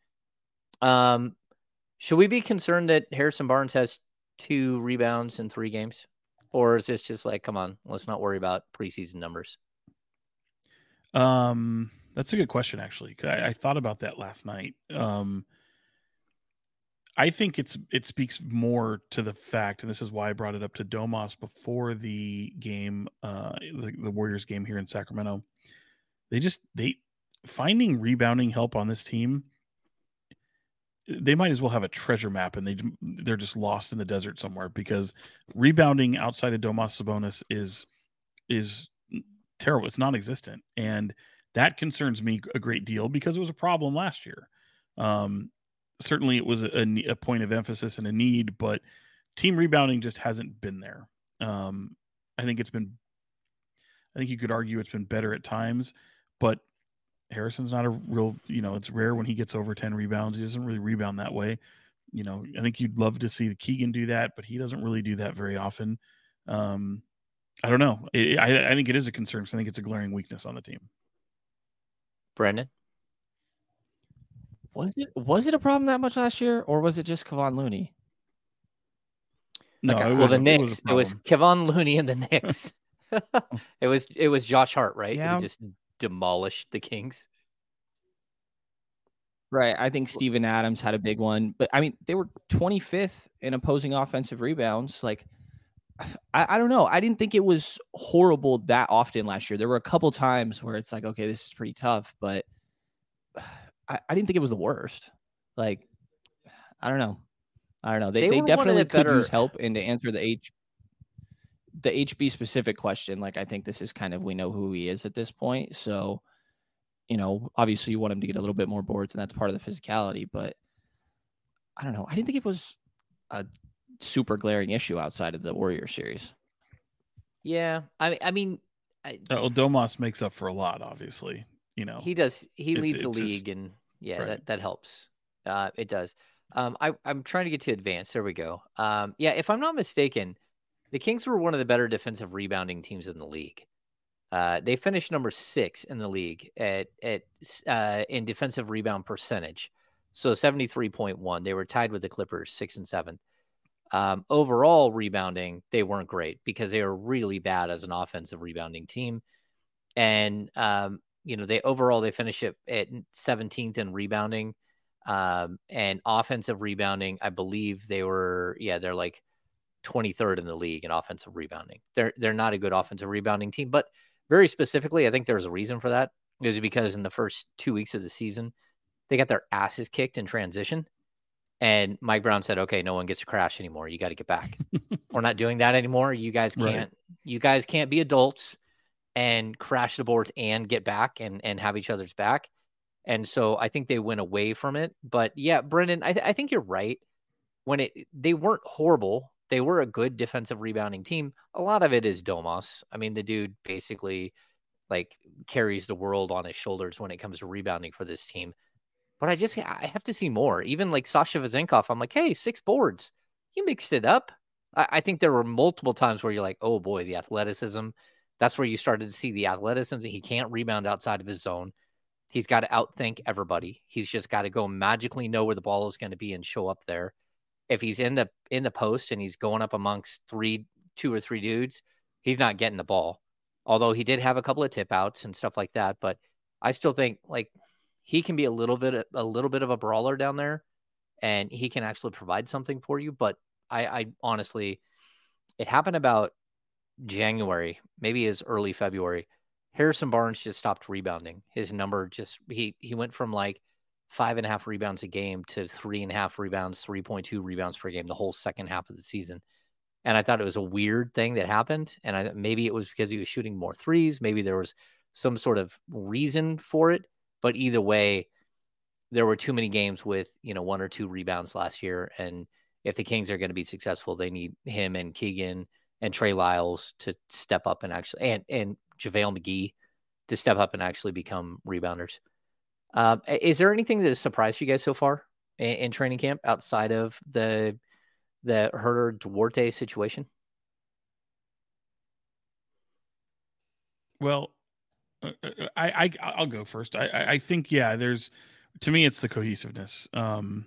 Um, should we be concerned that Harrison Barnes has two rebounds in three games, or is this just like, come on, let's not worry about preseason numbers? Um, that's a good question, actually. I, I thought about that last night. Um, I think it's it speaks more to the fact, and this is why I brought it up to Domas before the game, uh, the, the Warriors game here in Sacramento. They just they finding rebounding help on this team. They might as well have a treasure map, and they they're just lost in the desert somewhere, because rebounding outside of Domas Sabonis is is terrible. It's non-existent, and that concerns me a great deal because it was a problem last year. Um, Certainly it was a, a point of emphasis and a need, but team rebounding just hasn't been there. Um, I think it's been, I think you could argue it's been better at times, but Harrison's not a real, you know, it's rare when he gets over ten rebounds. He doesn't really rebound that way. You know, I think you'd love to see Keegan do that, but he doesn't really do that very often. Um, I don't know. It, I, I think it is a concern. So I think it's a glaring weakness on the team. Brenden? Was it was it a problem that much last year, or was it just Kevon Looney? No, like, it, well, the Knicks. It was, it was Kevon Looney and the Knicks. it was it was Josh Hart, right? Yeah. Who just demolished the Kings. Right. I think Steven Adams had a big one, but I mean they were twenty-fifth in opposing offensive rebounds. Like, I, I don't know. I didn't think it was horrible that often last year. There were a couple times where it's like, okay, this is pretty tough, but I, I didn't think it was the worst. Like, I don't know. I don't know. They they, they definitely could better. use help. And to answer the H, the H B specific question, like, I think this is kind of, we know who he is at this point. So, you know, obviously you want him to get a little bit more boards, and that's part of the physicality. But I don't know. I didn't think it was a super glaring issue outside of the Warrior series. Yeah. I, I mean, I, well, Domas makes up for a lot, obviously. You know, he does. He it's, leads it's the league, just, and yeah, right. that, that helps. Uh, it does. Um, I, I'm trying to get to advance. There we go. Um, yeah, if I'm not mistaken, the Kings were one of the better defensive rebounding teams in the league. Uh, they finished number six in the league at at uh, in defensive rebound percentage, so seventy-three point one. They were tied with the Clippers, six and seven. Um, overall rebounding, they weren't great because they were really bad as an offensive rebounding team, and um. You know, they overall, they finish it at seventeenth in rebounding, um, and offensive rebounding. I believe they were, yeah, they're like twenty-third in the league in offensive rebounding. They're, they're not a good offensive rebounding team, but very specifically, I think there's a reason for that. It was because in the first two weeks of the season, they got their asses kicked in transition, and Mike Brown said, okay, no one gets a crash anymore. You got to get back. We're not doing that anymore. You guys can't, right. you guys can't be adults and crash the boards and get back and, and have each other's back. And so I think they went away from it. But yeah, Brenden, I, th- I think you're right. When it, they weren't horrible. They were a good defensive rebounding team. A lot of it is Domas. I mean, the dude basically like carries the world on his shoulders when it comes to rebounding for this team. But I just, I have to see more. Even like Sasha Vezenkov, I'm like, hey, six boards. You mixed it up. I, I think there were multiple times where you're like, oh boy, the athleticism. That's where you started to see the athleticism. He can't rebound outside of his zone. He's got to outthink everybody. He's just got to go magically know where the ball is going to be and show up there. If he's in the in the post and he's going up amongst three, two or three dudes, he's not getting the ball. Although he did have a couple of tip outs and stuff like that, but I still think like he can be a little bit a little bit of a brawler down there, and he can actually provide something for you. But I, I honestly, it happened about January, maybe as early February, Harrison Barnes just stopped rebounding. His number just, he he went from like five and a half rebounds a game to three and a half rebounds, three point two rebounds per game the whole second half of the season. And I thought it was a weird thing that happened. And I maybe it was because he was shooting more threes. Maybe there was some sort of reason for it. But either way, there were too many games with, you know, one or two rebounds last year. And if the Kings are going to be successful, they need him and Keegan and Trey Lyles to step up and actually, and, and JaVale McGee to step up and actually become rebounders. Um, is there anything that has surprised you guys so far in, in training camp outside of the, the Huerter Duarte situation? Well, I, I I'll go first. I, I think, yeah, there's, to me, it's the cohesiveness. Um,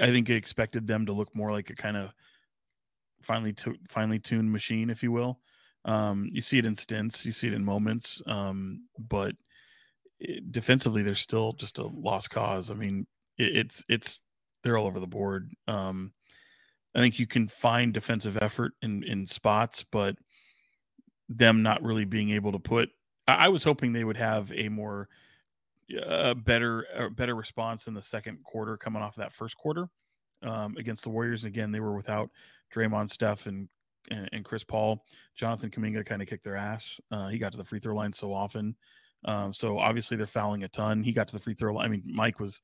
I think I expected them to look more like a kind of finely, to, finely tuned machine, if you will. Um, you see it in stints, you see it in moments. Um, but it, defensively, they're still just a lost cause. I mean, it, it's, it's, they're all over the board. Um, I think you can find defensive effort in, in spots, but them not really being able to put, I, I was hoping they would have a more, a better, a better response in the second quarter coming off of that first quarter um, against the Warriors. And again, they were without Draymond, Steph, and, and, and Chris Paul. Jonathan Kuminga kind of kicked their ass. Uh, he got to the free throw line so often. Um, so obviously they're fouling a ton. He got to the free throw line. I mean, Mike was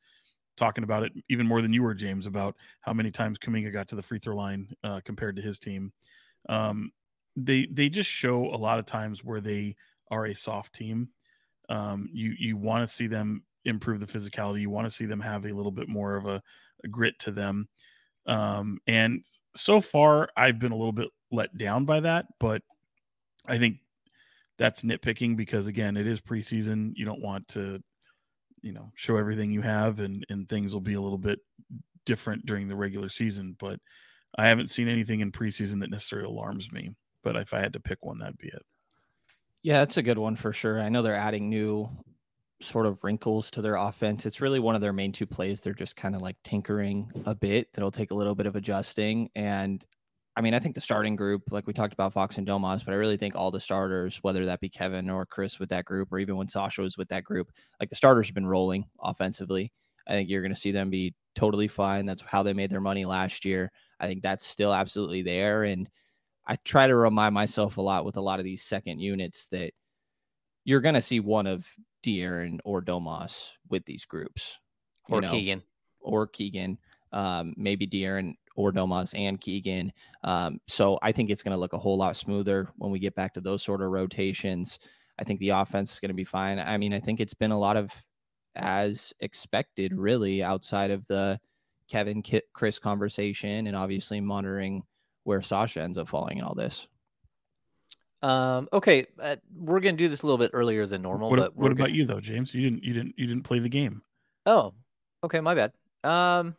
talking about it even more than you were, James, about how many times Kuminga got to the free throw line uh, compared to his team. Um, they, they just show a lot of times where they are a soft team. Um, you you want to see them improve the physicality. You want to see them have a little bit more of a, a grit to them. Um, and so far, I've been a little bit let down by that, but I think that's nitpicking because, again, it is preseason. You don't want to, you know, show everything you have, and, and things will be a little bit different during the regular season. But I haven't seen anything in preseason that necessarily alarms me. But if I had to pick one, that'd be it. Yeah, that's a good one for sure. I know they're adding new sort of wrinkles to their offense. It's really one of their main two plays. They're just kind of like tinkering a bit. That'll take a little bit of adjusting. And I mean, I think the starting group, like we talked about Fox and Domas, but I really think all the starters, whether that be Kevin or Chris with that group, or even when Sasha was with that group, like the starters have been rolling offensively. I think you're going to see them be totally fine. That's how they made their money last year. I think that's still absolutely there. And I try to remind myself a lot with a lot of these second units that you're going to see one of De'Aaron or Domas with these groups. Or know, Keegan. Or Keegan. Um, maybe De'Aaron or Domas and Keegan. Um, so I think it's going to look a whole lot smoother when we get back to those sort of rotations. I think the offense is going to be fine. I mean, I think it's been a lot of as expected, really, outside of the Kevin Chris conversation and obviously monitoring where Sasha ends up falling in all this. Um, okay, uh, we're gonna do this a little bit earlier than normal. What, but what about gonna... you though, James? You didn't, you didn't, you didn't play the game. Oh, okay, my bad. Um,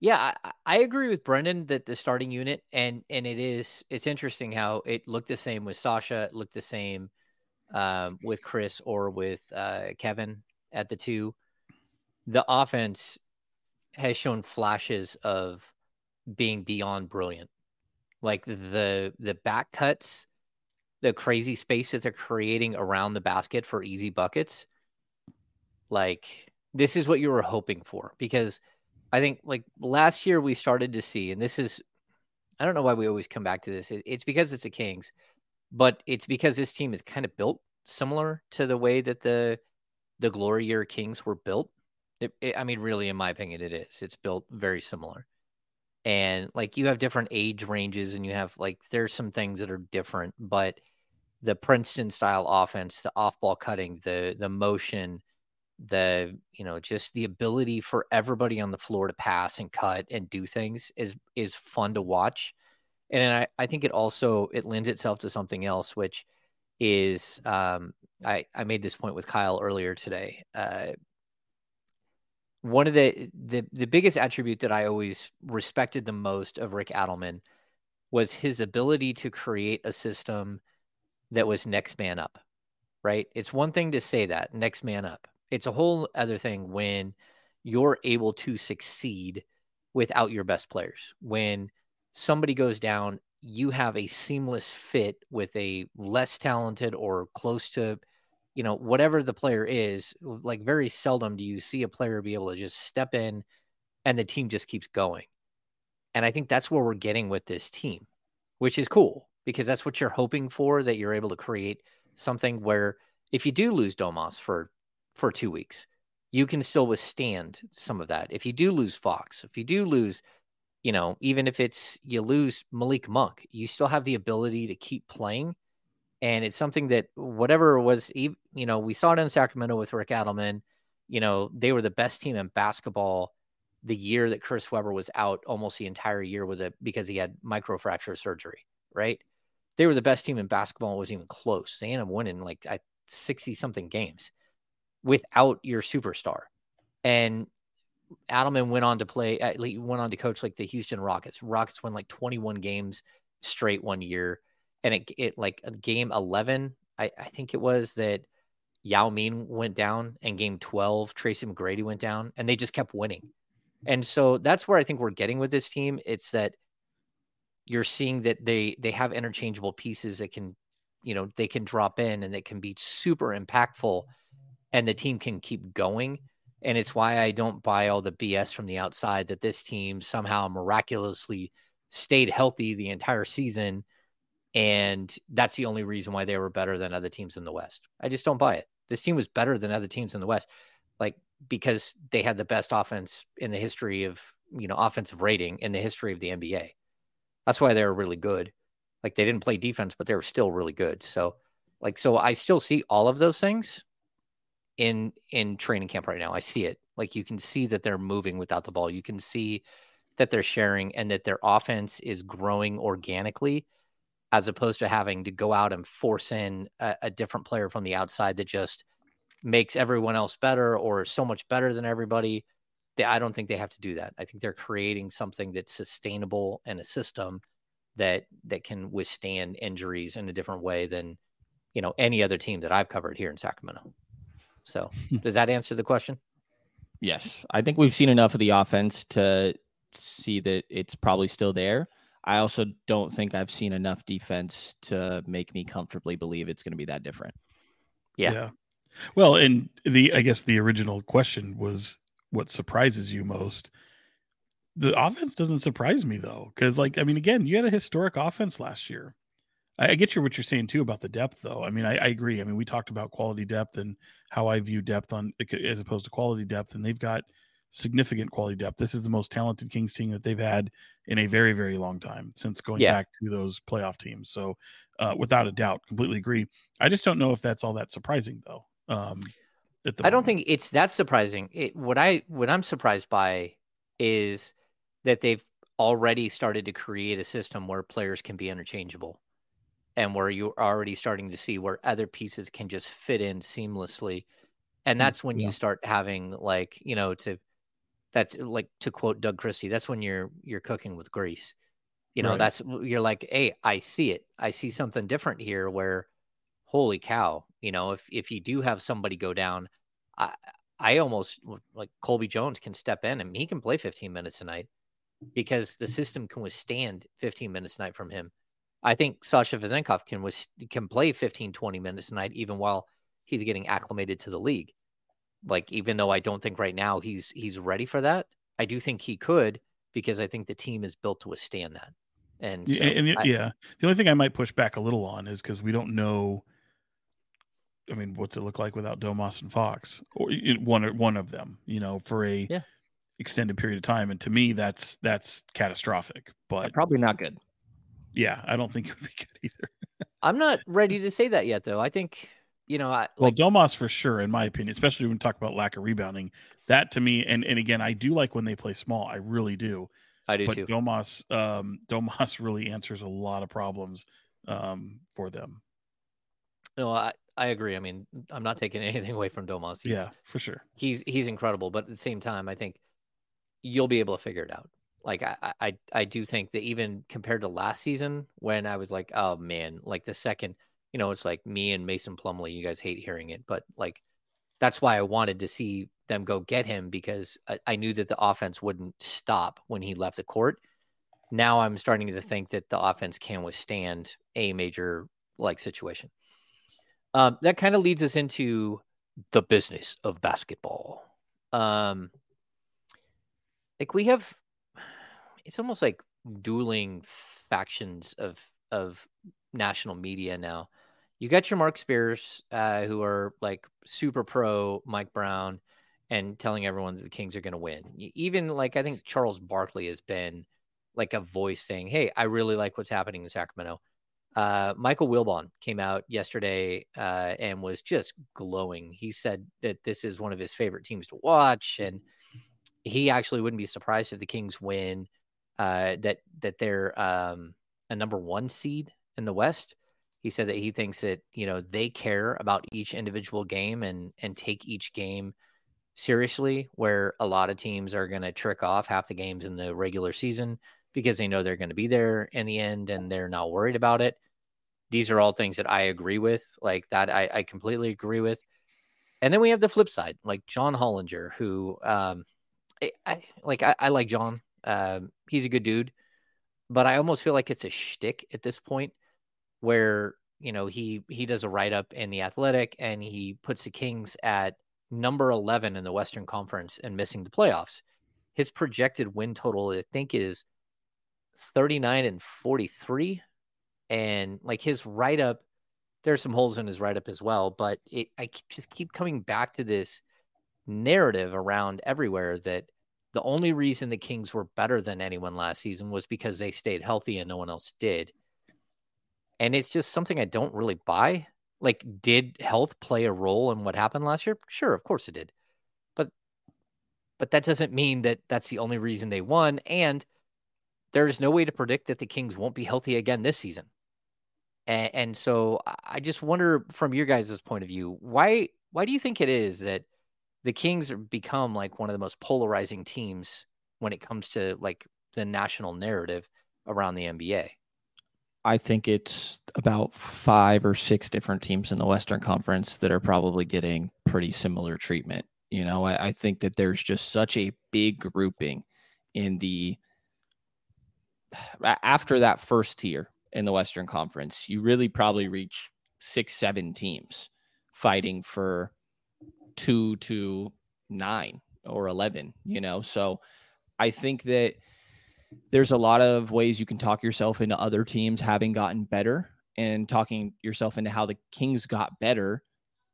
yeah, I, I agree with Brenden that the starting unit, and and it is, it's interesting how it looked the same with Sasha, it looked the same um, with Chris or with uh, Kevin at the two. The offense has shown flashes of being beyond brilliant. Like the the back cuts, the crazy space that they're creating around the basket for easy buckets. Like, this is what you were hoping for, because I think like last year we started to see, and this is, I don't know why we always come back to this. It's because it's the Kings, but it's because this team is kind of built similar to the way that the the glory year Kings were built. It, it, I mean, really, in my opinion, it is. It's built very similar. And like you have different age ranges and you have like, there's some things that are different, but the Princeton style offense, the off ball cutting, the, the motion, the, you know, just the ability for everybody on the floor to pass and cut and do things is, is fun to watch. And I, I think it also, it lends itself to something else, which is, um, I, I made this point with Kyle earlier today, uh, One of the, the the biggest attribute that I always respected the most of Rick Adelman was his ability to create a system that was next man up, right? It's one thing to say that, next man up. It's a whole other thing when you're able to succeed without your best players. When somebody goes down, you have a seamless fit with a less talented or close to you know, whatever the player is, like very seldom do you see a player be able to just step in and the team just keeps going. And I think that's where we're getting with this team, which is cool because that's what you're hoping for, that you're able to create something where if you do lose Domas for, for two weeks, you can still withstand some of that. If you do lose Fox, if you do lose, you know, even if it's you lose Malik Monk, you still have the ability to keep playing. And it's something that whatever was, you know, we saw it in Sacramento with Rick Adelman. You know, they were the best team in basketball the year that Chris Webber was out almost the entire year with it because he had microfracture surgery, right? They were the best team in basketball. It wasn't even close. They ended up winning like sixty something games without your superstar. And Adelman went on to play, went on to coach like the Houston Rockets. Rockets won like twenty-one games straight one year. And it, it like game eleven, I, I think it was that Yao Ming went down, and game twelve, Tracy McGrady went down, and they just kept winning. And so that's where I think we're getting with this team. It's that you're seeing that they, they have interchangeable pieces that can, you know, they can drop in and they can be super impactful and the team can keep going. And it's why I don't buy all the B S from the outside that this team somehow miraculously stayed healthy the entire season. And that's the only reason why they were better than other teams in the West. I just don't buy it. This team was better than other teams in the West, like because they had the best offense in the history of, you know, offensive rating in the history of the N B A. That's why they were really good. Like they didn't play defense, but they were still really good. So like, so I still see all of those things in, in training camp right now. I see it. Like you can see that they're moving without the ball. You can see that they're sharing and that their offense is growing organically, as opposed to having to go out and force in a, a different player from the outside that just makes everyone else better or so much better than everybody. They, I don't think they have to do that. I think they're creating something that's sustainable and a system that that can withstand injuries in a different way than, you know, any other team that I've covered here in Sacramento. So does that answer the question? Yes. I think we've seen enough of the offense to see that it's probably still there. I also don't think I've seen enough defense to make me comfortably believe it's going to be that different. Yeah. yeah. Well, and the, I guess the original question was what surprises you most. The offense doesn't surprise me though. Cause like, I mean, again, you had a historic offense last year. I, I get you what you're saying too about the depth though. I mean, I, I agree. I mean, we talked about quality depth and how I view depth on as opposed to quality depth, and they've got significant quality depth. This is the most talented Kings team that they've had in a very, very long time since going yeah. back to those playoff teams. So uh, without a doubt, completely agree. I just don't know if that's all that surprising though. Um, at the I moment. Don't think it's that surprising. It, what I, what I'm surprised by is that they've already started to create a system where players can be interchangeable and where you're already starting to see where other pieces can just fit in seamlessly. And that's when yeah. you start having like, you know, to, That's like to quote Doug Christie. That's when you're you're cooking with grease, you know. Right. That's you're like, hey, I see it. I see something different here. Where, holy cow, you know, if if you do have somebody go down, I I almost like Colby Jones can step in and he can play fifteen minutes a night because the system can withstand fifteen minutes a night from him. I think Sasha Vezenkov can was can play fifteen, twenty minutes a night even while he's getting acclimated to the league. Like, even though I don't think right now he's he's ready for that, I do think he could because I think the team is built to withstand that. And, so and the, I, yeah, the only thing I might push back a little on is because we don't know. I mean, what's it look like without Domas and Fox or one or one of them, you know, for a yeah. extended period of time? And to me, that's that's catastrophic. But They're probably not good. Yeah, I don't think it would be good either. I'm not ready to say that yet, though. I think. You know, I, well, like, Domas for sure, in my opinion, especially when we talk about lack of rebounding, that to me, and, and again, I do like when they play small. I really do. I do but too. Domas, um, Domas really answers a lot of problems um, for them. No, I, I agree. I mean, I'm not taking anything away from Domas. He's, yeah, for sure. He's he's incredible, but at the same time, I think you'll be able to figure it out. Like I I I do think that even compared to last season, when I was like, oh man, like the second. You know, it's like me and Mason Plumlee, you guys hate hearing it, but like, that's why I wanted to see them go get him because I, I knew that the offense wouldn't stop when he left the court. Now I'm starting to think that the offense can withstand a major like situation. Um, that kind of leads us into the business of basketball. Um, like we have, it's almost like dueling factions of of national media now. You got your Mark Spears, uh, who are like super pro Mike Brown and telling everyone that the Kings are going to win. Even like I think Charles Barkley has been like a voice saying, "Hey, I really like what's happening in Sacramento." Uh, Michael Wilbon came out yesterday uh, and was just glowing. He said that this is one of his favorite teams to watch, and he actually wouldn't be surprised if the Kings win. Uh, that that they're um, a number one seed in the West. He said that he thinks that you know they care about each individual game and and take each game seriously. Where a lot of teams are going to trick off half the games in the regular season because they know they're going to be there in the end and they're not worried about it. These are all things that I agree with, like that I, I completely agree with. And then we have the flip side, like John Hollinger, who um, I, I like. I, I like John. Um, he's a good dude, but I almost feel like it's a shtick at this point where, you know, he, he does a write up in The Athletic and he puts the Kings at number eleven in the Western Conference and missing the playoffs. His projected win total, I think, is thirty-nine and forty-three. And like his write up, there's some holes in his write up as well, but it, I just keep coming back to this narrative around everywhere that the only reason the Kings were better than anyone last season was because they stayed healthy and no one else did. And it's just something I don't really buy. Like, did health play a role in what happened last year? Sure, of course it did. But, but that doesn't mean that that's the only reason they won. And there's no way to predict that the Kings won't be healthy again this season. And, and so I just wonder from your guys' point of view, why, why do you think it is that the Kings have become like one of the most polarizing teams when it comes to like the national narrative around the N B A? I think it's about five or six different teams in the Western Conference that are probably getting pretty similar treatment. You know, I, I think that there's just such a big grouping in the, after that first tier in the Western Conference, you really probably reach six, seven teams fighting for two to nine or eleven, you know? So I think that there's a lot of ways you can talk yourself into other teams having gotten better, and talking yourself into how the Kings got better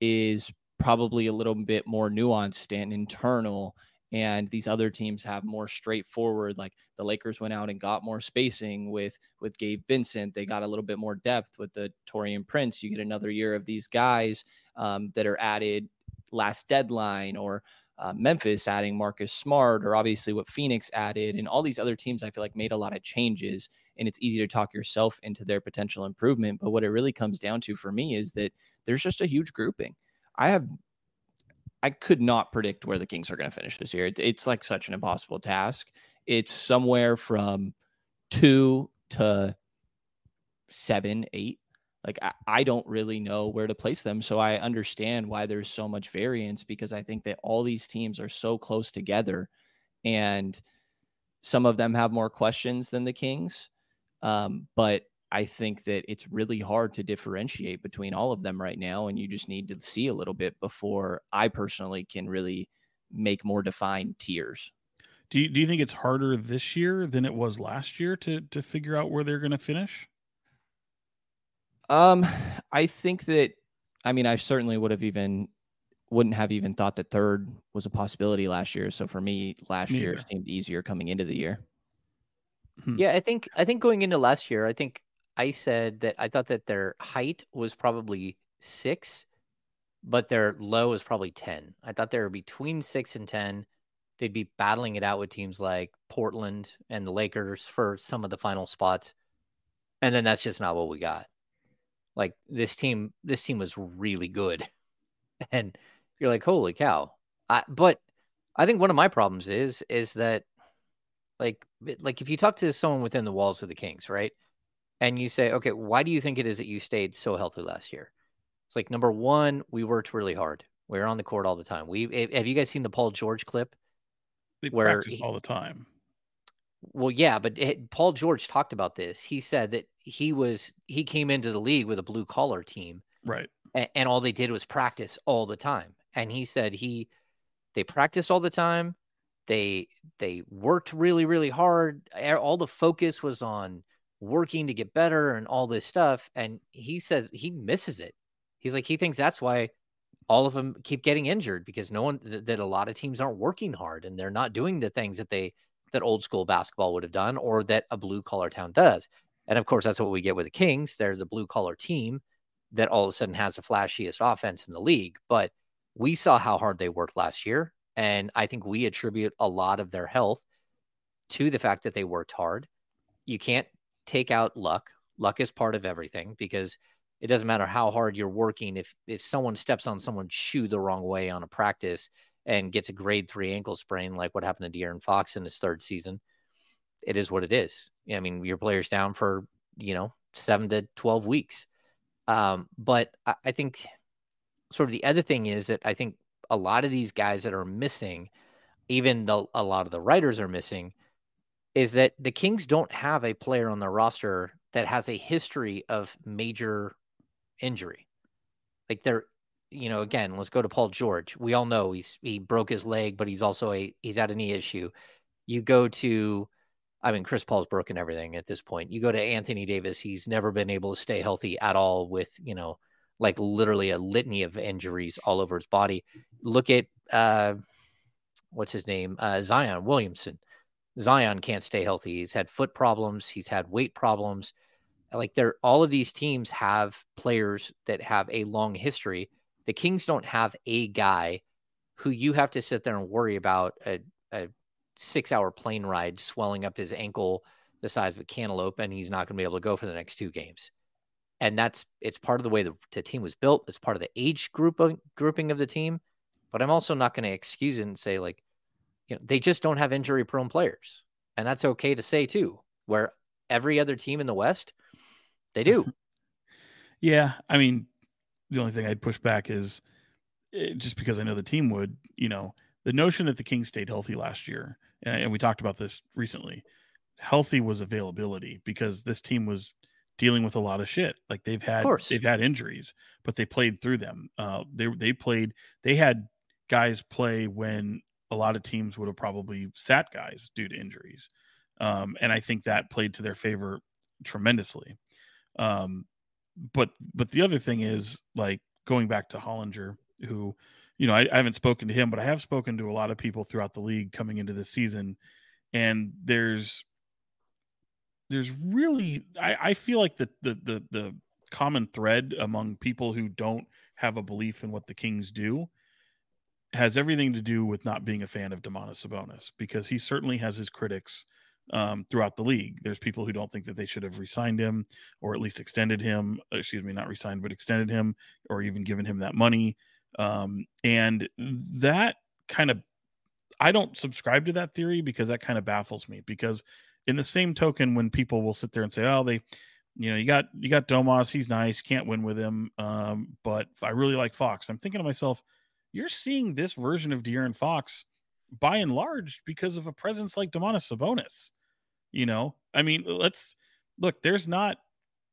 is probably a little bit more nuanced and internal. And these other teams have more straightforward, like the Lakers went out and got more spacing with, with Gabe Vincent. They got a little bit more depth with the Taurean Prince. You get another year of these guys um, that are added last deadline, or uh, Memphis adding Marcus Smart, or obviously what Phoenix added, and all these other teams I feel like made a lot of changes, and it's easy to talk yourself into their potential improvement. But what it really comes down to for me is that there's just a huge grouping. I have, I could not predict where the Kings are going to finish this year. It, it's like such an impossible task. It's somewhere from two to seven, eight. Like, I, I don't really know where to place them. So I understand why there's so much variance, because I think that all these teams are so close together, and some of them have more questions than the Kings. Um, but I think that it's really hard to differentiate between all of them right now. And you just need to see a little bit before I personally can really make more defined tiers. Do you, do you think it's harder this year than it was last year to to figure out where they're going to finish? Um, I think that, I mean, I certainly would have even, wouldn't have even thought that third was a possibility last year. So for me, last yeah. year seemed easier coming into the year. Yeah, I think, I think going into last year, I think I said that I thought that their height was probably six, but their low was probably ten. I thought they were between six and ten. They'd be battling it out with teams like Portland and the Lakers for some of the final spots. And then that's just not what we got. Like this team, this team was really good, and you're like, holy cow. I, but I think one of my problems is, is that like, like if you talk to someone within the walls of the Kings, right? And you say, okay, why do you think it is that you stayed so healthy last year? It's like, number one, we worked really hard. We were on the court all the time. We, have you guys seen the Paul George clip? They practiced all the time. Well, yeah, but it, Paul George talked about this. He said that he was he came into the league with a blue collar team, right? and, and all they did was practice all the time. And he said he, they practiced all the time. They, they worked really, really hard. All the focus was on working to get better and all this stuff. And he says he misses it. He's like, he thinks that's why all of them keep getting injured, because no one, th- that a lot of teams aren't working hard and they're not doing the things that they, that old school basketball would have done, or that a blue collar town does. And of course, that's what we get with the Kings. They're the blue collar team that all of a sudden has the flashiest offense in the league. But we saw how hard they worked last year. And I think we attribute a lot of their health to the fact that they worked hard. You can't take out luck. Luck is part of everything, because it doesn't matter how hard you're working. If, if someone steps on someone's shoe the wrong way on a practice and gets a grade three ankle sprain, like what happened to De'Aaron Fox in his third season, it is what it is. I mean, your player's down for, you know, seven to twelve weeks. Um, but I, I think sort of the other thing is that I think a lot of these guys that are missing, even though a lot of the writers are missing, is that the Kings don't have a player on their roster that has a history of major injury. Like they're, you know, again, let's go to Paul George. We all know he's, he broke his leg, but he's also a, he's had a knee issue. You go to, I mean, Chris Paul's broken everything at this point. You go to Anthony Davis. He's never been able to stay healthy at all with, you know, like literally a litany of injuries all over his body. Look at, uh, what's his name? Uh, Zion Williamson. Zion can't stay healthy. He's had foot problems. He's had weight problems. Like they're, all of these teams have players that have a long history. The Kings don't have a guy who you have to sit there and worry about a, a six hour plane ride swelling up his ankle the size of a cantaloupe, and he's not going to be able to go for the next two games. And that's, it's part of the way the, the team was built. It's part of the age group of, grouping of the team. But I'm also not going to excuse it and say, like, you know, they just don't have injury prone players. And that's okay to say too, where every other team in the West, they do. Yeah. I mean, the only thing I'd push back is it, just because I know the team would, you know, the notion that the Kings stayed healthy last year, and we talked about this recently, healthy was availability, because this team was dealing with a lot of shit. Like they've had, they've had injuries, but they played through them. Uh, they they played, they had guys play when a lot of teams would have probably sat guys due to injuries. Um, and I think that played to their favor tremendously. Um, but, but the other thing is, like, going back to Hollinger, who, you know, I, I haven't spoken to him, but I have spoken to a lot of people throughout the league coming into this season. And there's, there's really, I, I feel like the, the, the, the common thread among people who don't have a belief in what the Kings do has everything to do with not being a fan of Domantas Sabonis, because he certainly has his critics um, throughout the league. There's people who don't think that they should have re-signed him, or at least extended him, excuse me, not re-signed, but extended him, or even given him that money. Um, and that kind of, I don't subscribe to that theory, because that kind of baffles me, because in the same token, when people will sit there and say, oh, they, you know, you got, you got Domas, he's nice, can't win with him. Um, but I really like Fox. I'm thinking to myself, you're seeing this version of De'Aaron Fox by and large because of a presence like Domantas Sabonis, you know, I mean, let's look, there's not,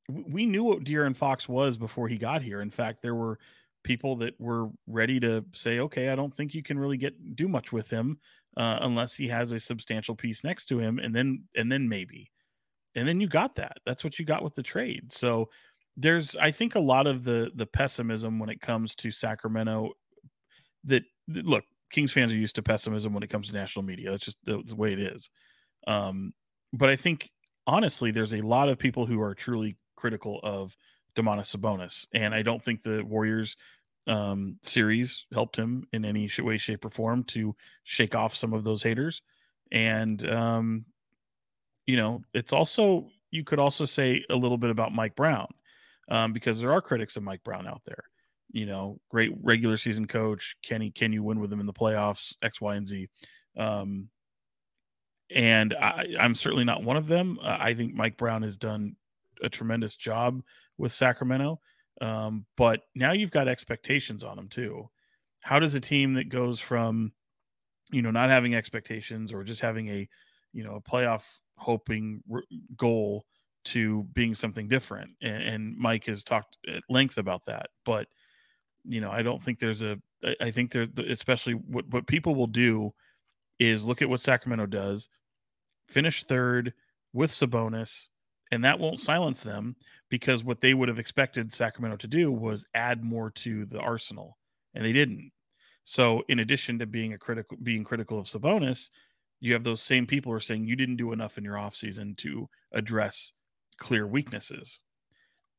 we knew what De'Aaron Fox was before he got here. In fact, there were people that were ready to say, okay, I don't think you can really get do much with him uh, unless he has a substantial piece next to him. And then, and then maybe, and then you got that. That's what you got with the trade. So there's, I think, a lot of the, the pessimism when it comes to Sacramento that, that look, Kings fans are used to pessimism when it comes to national media. That's just the, the way it is. Um, but I think honestly, there's a lot of people who are truly critical of Domantas Sabonis, and I don't think the Warriors um, series helped him in any way, shape, or form to shake off some of those haters. And um, you know, it's also, you could also say a little bit about Mike Brown, um, because there are critics of Mike Brown out there. You know, great regular season coach. Can he, can you win with him in the playoffs? X, Y, and Z. Um, and I, I'm certainly not one of them. Uh, I think Mike Brown has done a tremendous job with Sacramento. Um, but now you've got expectations on them too. How does a team that goes from, you know, not having expectations or just having a, you know, a playoff hoping r- goal to being something different? And, and Mike has talked at length about that, but you know, I don't think there's a, I, I think there, especially what, what people will do is look at what Sacramento does, finish third with Sabonis, and that won't silence them, because what they would have expected Sacramento to do was add more to the arsenal, and they didn't. So in addition to being a critical, being critical of Sabonis, you have those same people who are saying you didn't do enough in your offseason to address clear weaknesses.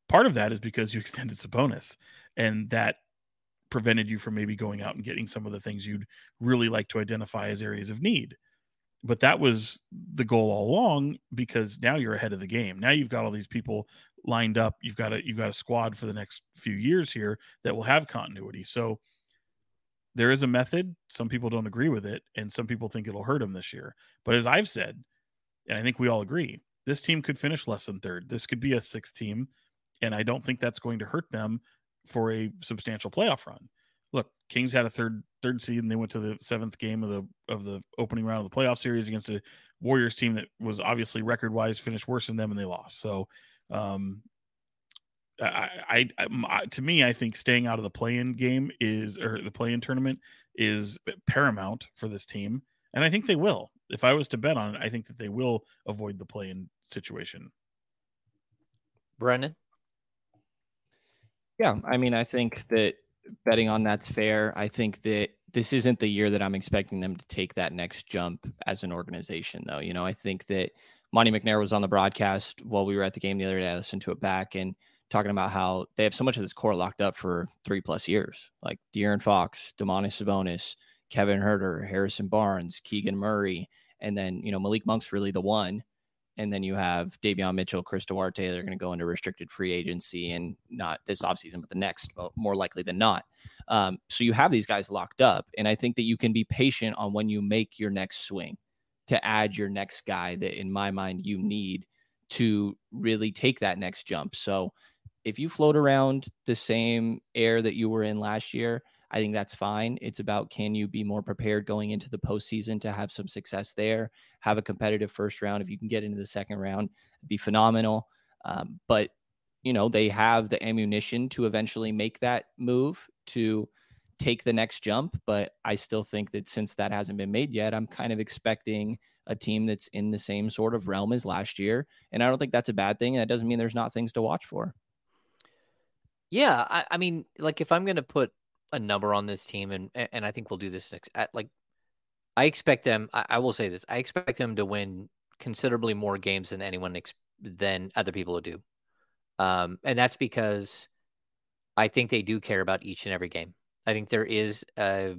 Part of that is because you extended Sabonis, and that prevented you from maybe going out and getting some of the things you'd really like to identify as areas of need. But that was the goal all along, because now you're ahead of the game. Now you've got all these people lined up. You've got a, you've got a squad for the next few years here that will have continuity. So there is a method. Some people don't agree with it, and some people think it'll hurt them this year. But as I've said, and I think we all agree, this team could finish less than third. This could be a sixth team. And I don't think that's going to hurt them for a substantial playoff run. Look, Kings had a third third seed, and they went to the seventh game of the of the opening round of the playoff series against a Warriors team that was obviously record-wise finished worse than them, and they lost. So, um, I, I, I to me, I think staying out of the play-in game is or the play-in tournament is paramount for this team, and I think they will. If I was to bet on it, I think that they will avoid the play-in situation. Brenden? Yeah, I mean, I think that betting on that's fair. I think that this isn't the year that I'm expecting them to take that next jump as an organization, though. You know, I think that Monty McNair was on the broadcast while we were at the game the other day. I listened to it back, and talking about how they have so much of this core locked up for three plus years, like De'Aaron Fox, Domantas Sabonis, Kevin Huerter, Harrison Barnes, Keegan Murray, and then, you know, Malik Monk's really the one. And then you have Davion Mitchell, Chris Duarte. They're going to go into restricted free agency, and not this offseason, but the next, more likely than not. Um, so you have these guys locked up. And I think that you can be patient on when you make your next swing to add your next guy that, in my mind, you need to really take that next jump. So if you float around the same air that you were in last year, I think that's fine. It's about, can you be more prepared going into the postseason to have some success there, have a competitive first round. If you can get into the second round, it'd be phenomenal. Um, but, you know, they have the ammunition to eventually make that move to take the next jump. But I still think that since that hasn't been made yet, I'm kind of expecting a team that's in the same sort of realm as last year. And I don't think that's a bad thing. That doesn't mean there's not things to watch for. Yeah. I, I mean, like, if I'm going to put a number on this team, and and I think we'll do this next, like, I expect them, I, I will say this, I expect them to win considerably more games than anyone ex- than other people who do, um and that's because I think they do care about each and every game. I think there is a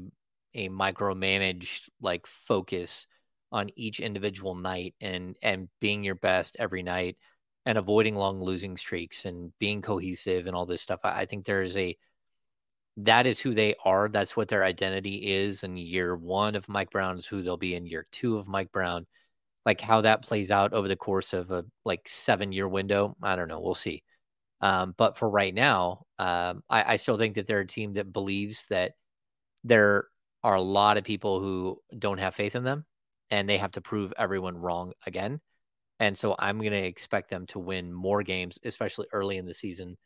a micromanaged, like, focus on each individual night, and and being your best every night, and avoiding long losing streaks, and being cohesive, and all this stuff. I, I think there is a That is who they are. That's what their identity is. And year one of Mike Brown is who they'll be in year two of Mike Brown. Like, how that plays out over the course of a like seven year window, I don't know. We'll see. Um, but for right now, um, I, I still think that they're a team that believes that there are a lot of people who don't have faith in them, and they have to prove everyone wrong again. And so I'm going to expect them to win more games, especially early in the season,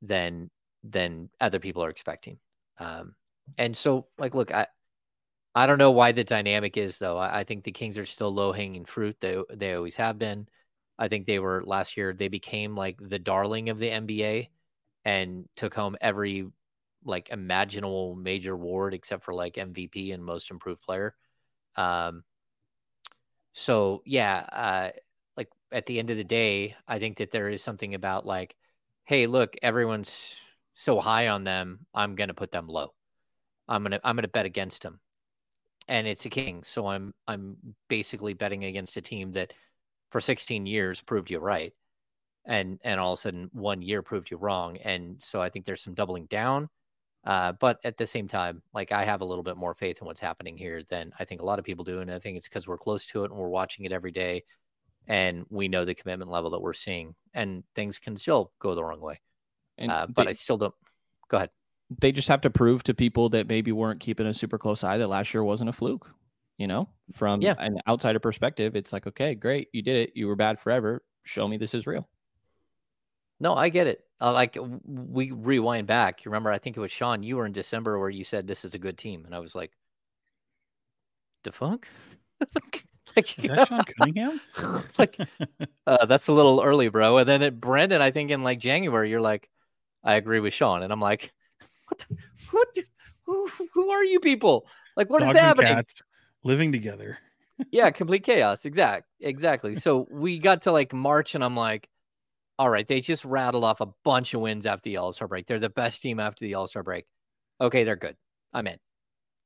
than than other people are expecting. Um, and so, like, look, I, I don't know why the dynamic is, though. I, I think the Kings are still low hanging fruit. They, they always have been. I think they were last year, they became like the darling of the N B A and took home every like imaginable major award except for like M V P and most improved player. Um, so yeah, uh, like at the end of the day, I think that there is something about like, hey, look, everyone's so high on them, I'm going to put them low. I'm going to, I'm going to bet against them. And it's the Kings. So I'm, I'm basically betting against a team that for sixteen years proved you right. And, and all of a sudden one year proved you wrong. And so I think there's some doubling down. Uh, but at the same time, like, I have a little bit more faith in what's happening here than I think a lot of people do. And I think it's because we're close to it and we're watching it every day. And we know the commitment level that we're seeing, and things can still go the wrong way. Uh, but they, I still don't. Go ahead. They just have to prove to people that maybe weren't keeping a super close eye that last year wasn't a fluke. You know, from yeah. an outsider perspective, it's like, okay, great, you did it. You were bad forever. Show me this is real. No, I get it. Uh, like we rewind back. You remember, I think it was Sean, you were in December where you said, this is a good team. And I was like, the fuck? Like, is that Sean Cunningham? Like, uh, that's a little early, bro. And then at Brenden, I think in like January, you're like, I agree with Sean. And I'm like, what? The, what the, who, who are you people? Like, what Dogs is happening? Cats living together. Yeah, complete chaos. Exact, exactly. So we got to like March, and I'm like, all right, they just rattle off a bunch of wins after the All-Star break. They're the best team after the All-Star break. Okay, they're good. I'm in.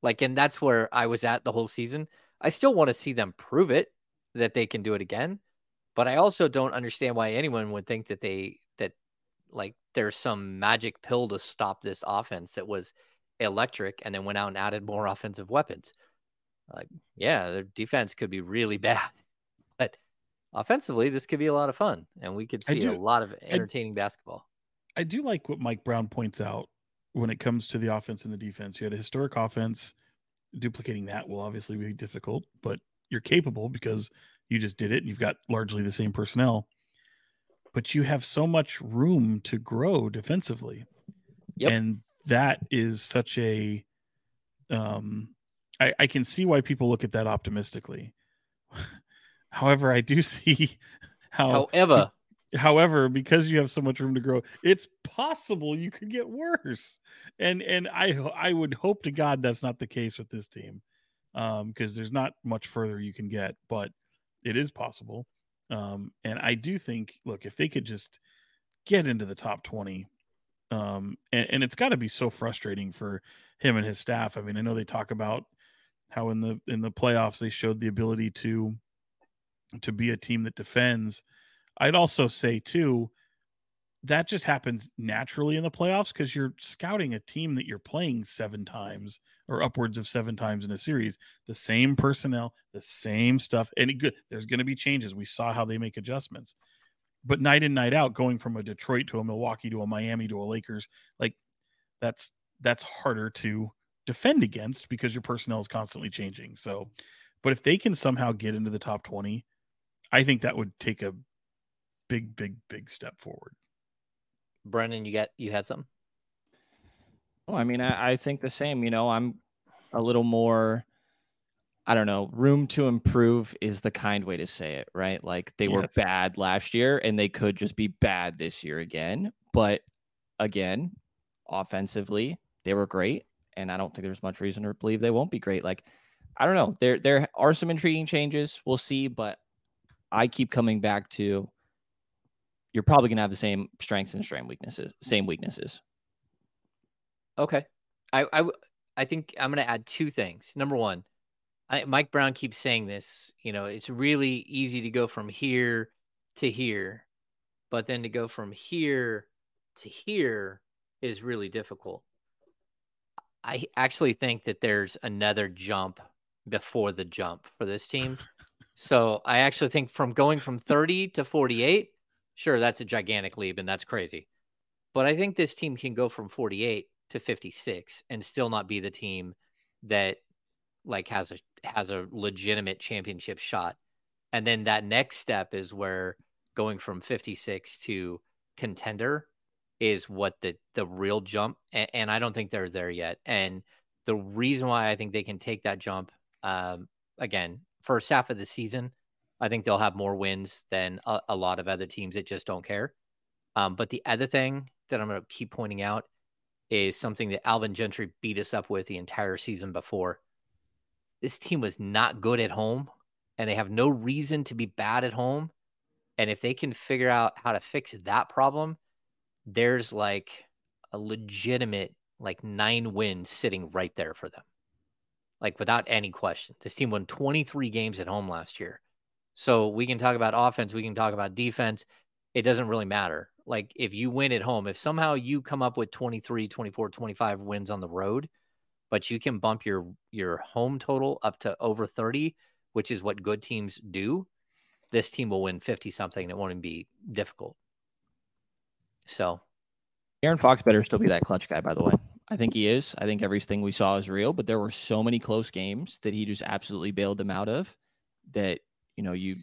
Like, and that's where I was at the whole season. I still want to see them prove it, that they can do it again. But I also don't understand why anyone would think that they, that like there's some magic pill to stop this offense that was electric and then went out and added more offensive weapons. Like, yeah, their defense could be really bad, but offensively, this could be a lot of fun, and we could see do, a lot of entertaining I, basketball. I do like what Mike Brown points out when it comes to the offense and the defense. You had a historic offense. Duplicating that will obviously be difficult, but you're capable because you just did it, and you've got largely the same personnel. But you have so much room to grow defensively, yep. And that is such a... um. I, I can see why people look at that optimistically. However, I do see how... However. However, because you have so much room to grow, it's possible you could get worse. And and I I would hope to God that's not the case with this team, um, because there's not much further you can get, but it is possible. Um, and I do think, look, if they could just get into the top twenty... Um, and, and it's got to be so frustrating for him and his staff. I mean, I know they talk about how in the in the playoffs they showed the ability to to be a team that defends. I'd also say too that just happens naturally in the playoffs because you're scouting a team that you're playing seven times or upwards of seven times in a series, the same personnel, the same stuff, and it good. There's going to be changes. We saw how they make adjustments. But night in, night out, going from a Detroit to a Milwaukee to a Miami to a Lakers, like that's that's harder to defend against because your personnel is constantly changing. So, but if they can somehow get into the top twenty, I think that would take a big, big, big step forward. Brenden, you got you had something? Well, I mean, I, I think the same. You know, I'm a little more. I don't know, room to improve is the kind way to say it, right? Like they yes. were bad last year and they could just be bad this year again. But again, offensively, they were great. And I don't think there's much reason to believe they won't be great. Like, I don't know. There, there are some intriguing changes. We'll see. But I keep coming back to you're probably going to have the same strengths and same weaknesses, same weaknesses. Okay. I, I, I think I'm going to add two things. Number one, I, Mike Brown keeps saying this, you know, it's really easy to go from here to here, but then to go from here to here is really difficult. I actually think that there's another jump before the jump for this team. So I actually think from going from thirty to forty-eight, sure, that's a gigantic leap and that's crazy. But I think this team can go from forty-eight to fifty-six and still not be the team that like has a has a legitimate championship shot. And then that next step is where going from fifty-six to contender is what the, the real jump. And, and I don't think they're there yet. And the reason why I think they can take that jump, um, again, first half of the season, I think they'll have more wins than a, a lot of other teams that just don't care. Um, but the other thing that I'm going to keep pointing out is something that Alvin Gentry beat us up with the entire season before. This team was not good at home, and they have no reason to be bad at home. And if they can figure out how to fix that problem, there's like a legitimate, like nine wins sitting right there for them. Like without any question, this team won twenty-three games at home last year. So we can talk about offense. We can talk about defense. It doesn't really matter. Like if you win at home, if somehow you come up with twenty-three, twenty-four, twenty-five wins on the road, but you can bump your, your home total up to over thirty, which is what good teams do. This team will win fifty something. And it won't even be difficult. So De'Aaron Fox better still be that clutch guy, by the way. I think he is. I think everything we saw is real, but there were so many close games that he just absolutely bailed them out of that, you know, you,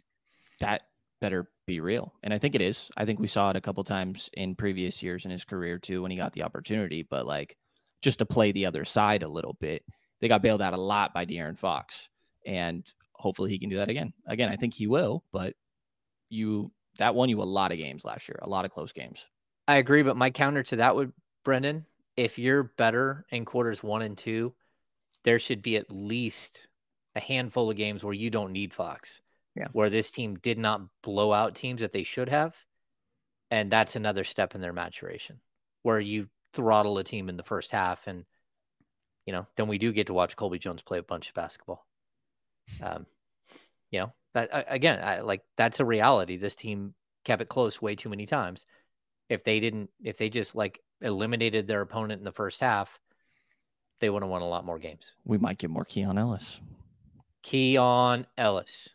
that, better be real. And I think it is. I think we saw it a couple times in previous years in his career too, when he got the opportunity, but like just to play the other side a little bit, they got bailed out a lot by De'Aaron Fox, and hopefully he can do that again. Again, I think he will, but you, that won you a lot of games last year, a lot of close games. I agree. But my counter to that would, Brenden, if you're better in quarters one and two, there should be at least a handful of games where you don't need Fox. Yeah. Where this team did not blow out teams that they should have. And that's another step in their maturation, where you throttle a team in the first half. And, you know, then we do get to watch Colby Jones play a bunch of basketball. Um, you know, that, again, I, like that's a reality. This team kept it close way too many times. If they didn't, if they just like eliminated their opponent in the first half, they would have won a lot more games. We might get more Keon Ellis. Keon Ellis.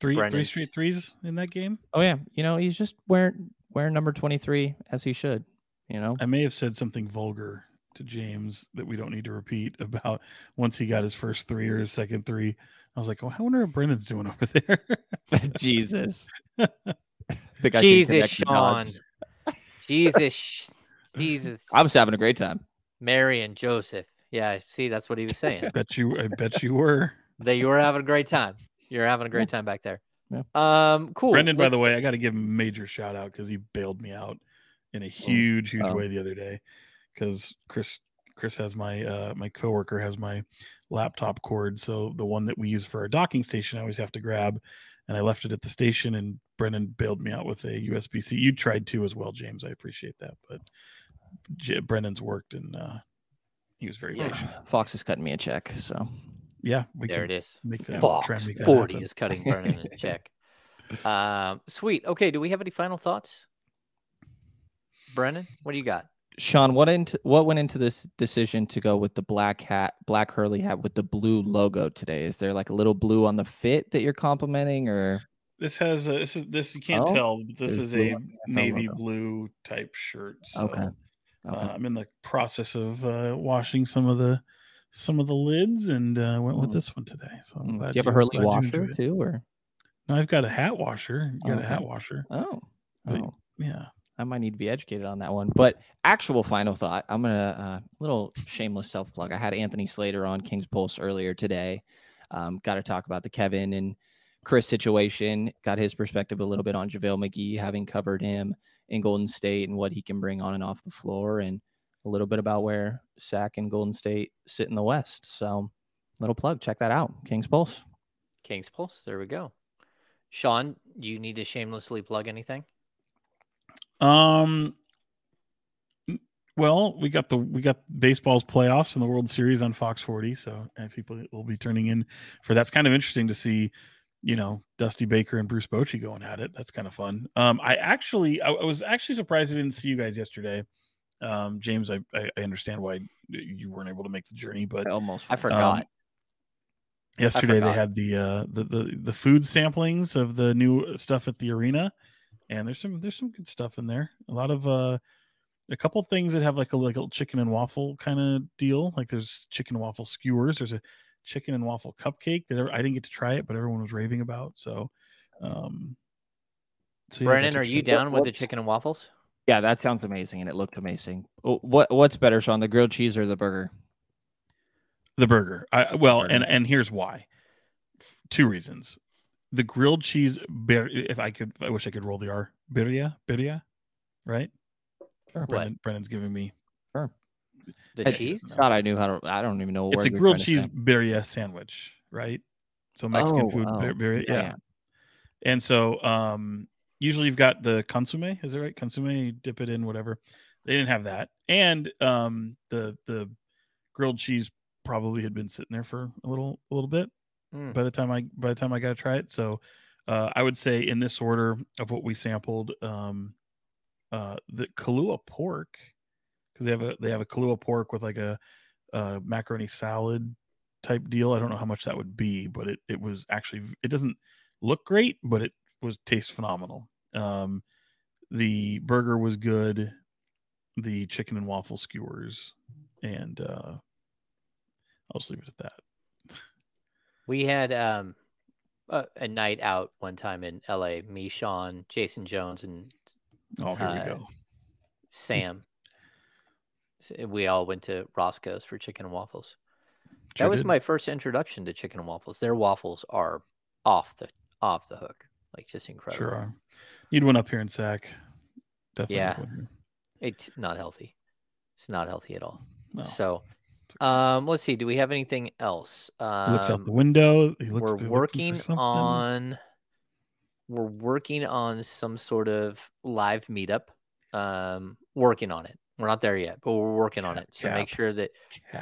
Three, three straight threes in that game. Oh yeah, you know he's just wearing wearing number twenty-three as he should. You know, I may have said something vulgar to James that we don't need to repeat about once he got his first three or his second three. I was like, oh, I wonder what Brendan's doing over there. Jesus, I think I Jesus, Sean, Jesus, Jesus. I was having a great time. Mary and Joseph. Yeah, I see. That's what he was saying. I bet you. I bet you were. That you were having a great time. You're having a great time back there. Yeah. Um, cool. Brenden, by the way, I got to give him a major shout out because he bailed me out in a huge, huge oh. way the other day. Because Chris, Chris has my uh, my coworker has my laptop cord, so the one that we use for our docking station, I always have to grab, and I left it at the station. And Brenden bailed me out with a U S B C. You tried to as well, James. I appreciate that, but J- Brendan's worked, and uh, he was very yeah. patient. Fox is cutting me a check, so. Yeah, we there it is. Make that, Fox make that forty happen. Is cutting Brenden a check. Um, sweet. Okay, do we have any final thoughts, Brenden? What do you got, Sean? What into what went into this decision to go with the black hat, black Hurley hat with the blue logo today? Is there like a little blue on the fit that you're complimenting, or this has a, this is this you can't oh, tell, but this is a navy logo. Blue type shirt. So, okay, okay. Uh, I'm in the process of uh, washing some of the. Some of the lids and uh, went with this one today. So I'm glad. Do you have a Hurley washer too, or? No, I've got a hat washer. You got okay. a hat washer. Oh, but, oh, yeah. I might need to be educated on that one. But actual final thought. I'm gonna uh, little shameless self plug. I had Anthony Slater on King's Pulse earlier today. Um, got to talk about the Kevin and Chris situation. Got his perspective a little bit on JaVale McGee, having covered him in Golden State and what he can bring on and off the floor, and a little bit about where Sac and Golden State sit in the West. So little plug, check that out. King's Pulse. King's Pulse. There we go. Sean, you need to shamelessly plug anything? Um, well, we got the, we got baseball's playoffs and the World Series on Fox forty. So and people will be turning in for, that's kind of interesting to see, you know, Dusty Baker and Bruce Bochy going at it. That's kind of fun. Um, I actually, I, I was actually surprised I didn't see you guys yesterday. Um, James, I, I understand why you weren't able to make the journey, but I almost I forgot. Um, yesterday I forgot. They had the, uh, the the the food samplings of the new stuff at the arena, and there's some there's some good stuff in there. A lot of uh, a couple things that have like a little chicken and waffle kind of deal. Like there's chicken and waffle skewers. There's a chicken and waffle cupcake that I didn't get to try it, but everyone was raving about. So, um, so yeah, Brenden, are you down with the chicken and waffles? Yeah, that sounds amazing, and it looked amazing. What What's better, Sean, the grilled cheese or the burger? The burger. I, well, burger. and and here's why. Two reasons. The grilled cheese, if I could, I wish I could roll the R. Birria, birria, right? Sure. Brenden, Brendan's giving me. Sure. The I, cheese? I thought I knew how to, I don't even know what it's a grilled cheese birria sandwich, right? So Mexican oh, food, oh, birria, yeah. yeah. And so, um, usually you've got the consomme, is that right? Consomme, you dip it in, whatever. They didn't have that. And um, the the grilled cheese probably had been sitting there for a little a little bit mm. by the time I by the time I got to try it. So uh, I would say in this order of what we sampled, um, uh, the Kahlua pork, because they have a they have a Kahlua pork with like a, a macaroni salad type deal. I don't know how much that would be, but it it was actually, it doesn't look great, but it was taste phenomenal. Um, the burger was good, the chicken and waffle skewers, and uh, I'll just leave it at that. We had um, a, a night out one time in L A. Me, Sean, Jason Jones, and oh, here uh, we go. Sam. We all went to Roscoe's for chicken and waffles. Sure that was did. My first introduction to chicken and waffles. Their waffles are off the off the hook, like just incredible. Sure are. You'd went up here in Sac. Definitely. Yeah, it's not healthy. It's not healthy at all. No. So, um, let's see. Do we have anything else? Um, he looks out the window. He looks we're working on. We're working on some sort of live meetup. Um, working on it. We're not there yet, but we're working Cap, on it. So cap, make sure that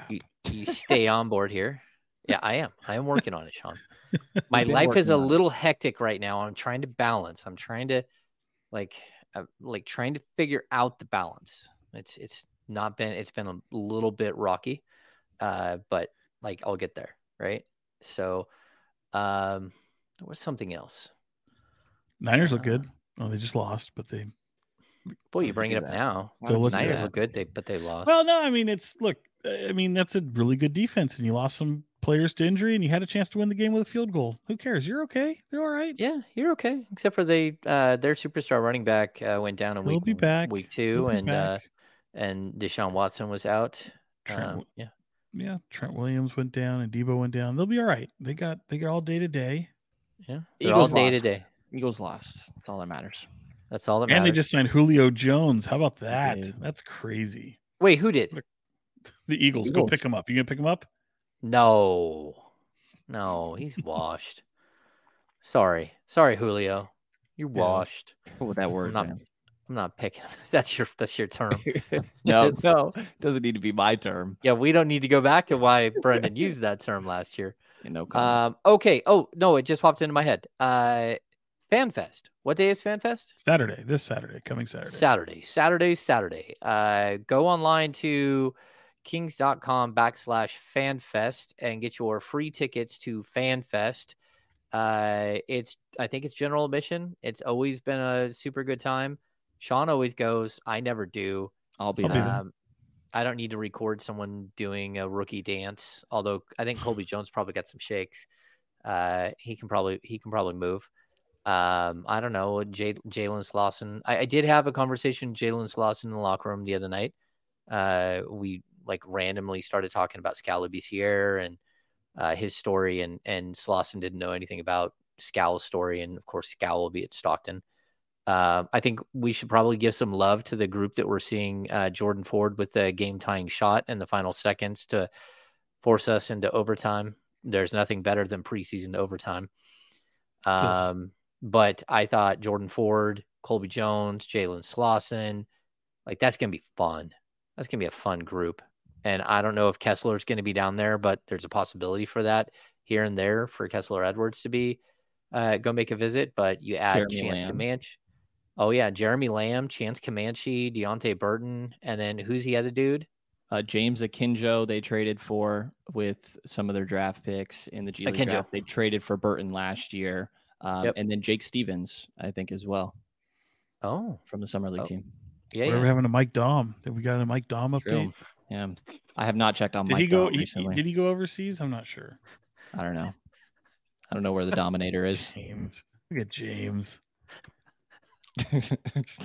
you, you stay on board here. Yeah, I am. I am working on it, Sean. My life is a little it. hectic right now. I'm trying to balance. I'm trying to like, I'm, like trying to figure out the balance. It's, it's not been, it's been a little bit rocky, uh, but like I'll get there. Right. So um, there was something else. Niners uh, look good. Oh, they just lost, but they, Boy, you bring it up that. now. So look, Niners yeah. look good, they, but they lost. Well, no, I mean, it's look, I mean, that's a really good defense, and you lost some players to injury, and you had a chance to win the game with a field goal. Who cares? You're okay. They're all right. Yeah, you're okay. Except for they, uh, their superstar running back uh, went down in we'll week, be back. week two, we'll and uh, and Deshaun Watson was out. Trent, um, yeah, yeah. Trent Williams went down, and Debo went down. They'll be all right. They got they got all day to day. Yeah, they're all day to day. Eagles lost. That's all that matters. That's all that matters. And they just signed Julio Jones. How about that? Dude. That's crazy. Wait, who did? The Eagles. Eagles. Go pick him up. You going to pick him up? No. No, he's washed. Sorry. Sorry, Julio. You're yeah. washed. What would that word? I'm not, I'm not picking. That's your that's your term. no, no. It doesn't need to be my term. Yeah, we don't need to go back to why Brenden used that term last year. Yeah, no comment. Um, okay. Oh, no, it just popped into my head. Uh FanFest. What day is FanFest? Saturday. This Saturday. Coming Saturday. Saturday. Saturday. Saturday. Uh, go online to kings.com backslash FanFest and get your free tickets to FanFest. Uh, it's I think it's general admission. It's always been a super good time. Sean always goes. I never do. I'll be, I'll be um, there. I don't need to record someone doing a rookie dance. Although I think Colby Jones probably got some shakes. Uh, he can probably he can probably move. Um, I don't know, J- Jalen Slawson. I, I did have a conversation with Jalen Slawson in the locker room the other night. Uh, we like randomly started talking about Skal Labissiere and uh, his story, and and Slawson didn't know anything about Skal's story, and of course Skal will be at Stockton. Um, I think we should probably give some love to the group that we're seeing uh, Jordan Ford with the game-tying shot in the final seconds to force us into overtime. There's nothing better than preseason overtime. Um. Cool. But I thought Jordan Ford, Colby Jones, Jalen Slawson, like that's going to be fun. That's going to be a fun group. And I don't know if Kessler is going to be down there, but there's a possibility for that here and there for Kessler Edwards to be uh, go make a visit. But you add Jeremy Chance Lamb. Comanche. Oh, yeah. Jeremy Lamb, Chance Comanche, Deontay Burton. And then who's the other dude? Uh, James Akinjo, they traded for with some of their draft picks in the G League draft. They traded for Burton last year. Um, yep. And then Jake Stevens, I think, as well. Oh, from the summer league oh. team. Yeah, we're yeah. having a Mike Dom. Did we got a Mike Dom update? True. Yeah, I have not checked on. Did Mike he go? Dom recently. Did he go overseas? I'm not sure. I don't know. I don't know where the Dominator is. James, look at James.